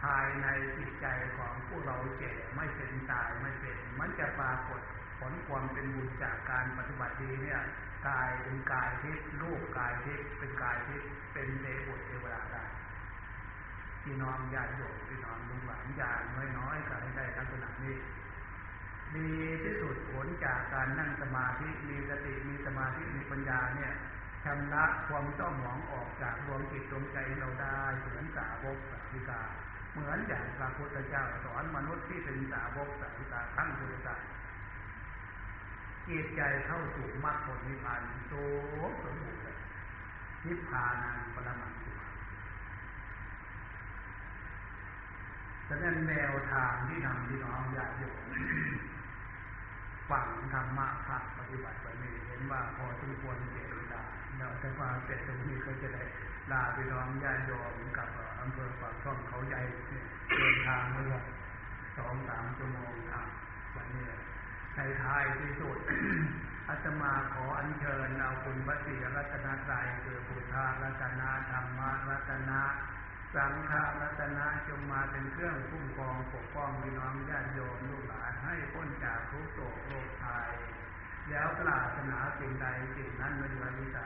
ภายในจิตใจของผู้เราแก่ไม่เป็นตายไม่เป็นมันจะปรากฏผลความเป็นบุญจากการปฏิบัติดีเนี่ยกายเป็นกายทิพย์รูปกายทิพย์เป็นกายทิพย์เป็นเดบุตรเทวดาได้ที่นอนญาติโยมที่นอนลุงหลานญาติน้อยๆก็ให้ได้ลักษณะนี้ดีที่สุดผลจากการนั่งสมาธิมีสติมีสมาธิมีปัญญาเนี่ยชำระความเศร้าหมองออกจากดวงจิตดวงใจเราได้เหมือนสาวกสาวิกาเหมือนอย่างพระพุทธเจ้าสอนมนุษย์ที่เป็นสาวกสาวิกาทั้งตัวใจจิตใจเข้าสู่มรรคผลนิพพานโสมสมบูรณ์นิพพานังปรมังสุขฉะนั้นแนวทางที่นำที่น้องญาติโยมฝังธรรมะภาคปฏิบัติไปนี้เห็นว่าพอสมควรเกิดเวลาเราจะมาเสร็จตรงนี้ก็จะได้ลาไปน้องญาติโยมกับอำเภอปากช่องเขาใหญ่เดินทางเมื่อ 2-3 ชั่วโมงครับวันนี้ในท้ายที่สุด อาตมาขออัญเชิญเอาคุณพระศรีรัตนตรัยคือพุทธรัตนะธรรมรัตนะ สังฆรัตนะจงมาเป็นเครื่องคุ้มครองปกป้องพี่น้องญาติโยมลูกหลานให้พ้นจากทุกโศกโรคภัยแล้วปรารถนาสิ่งใดสิ่งนั้นไม่ว่านิสัย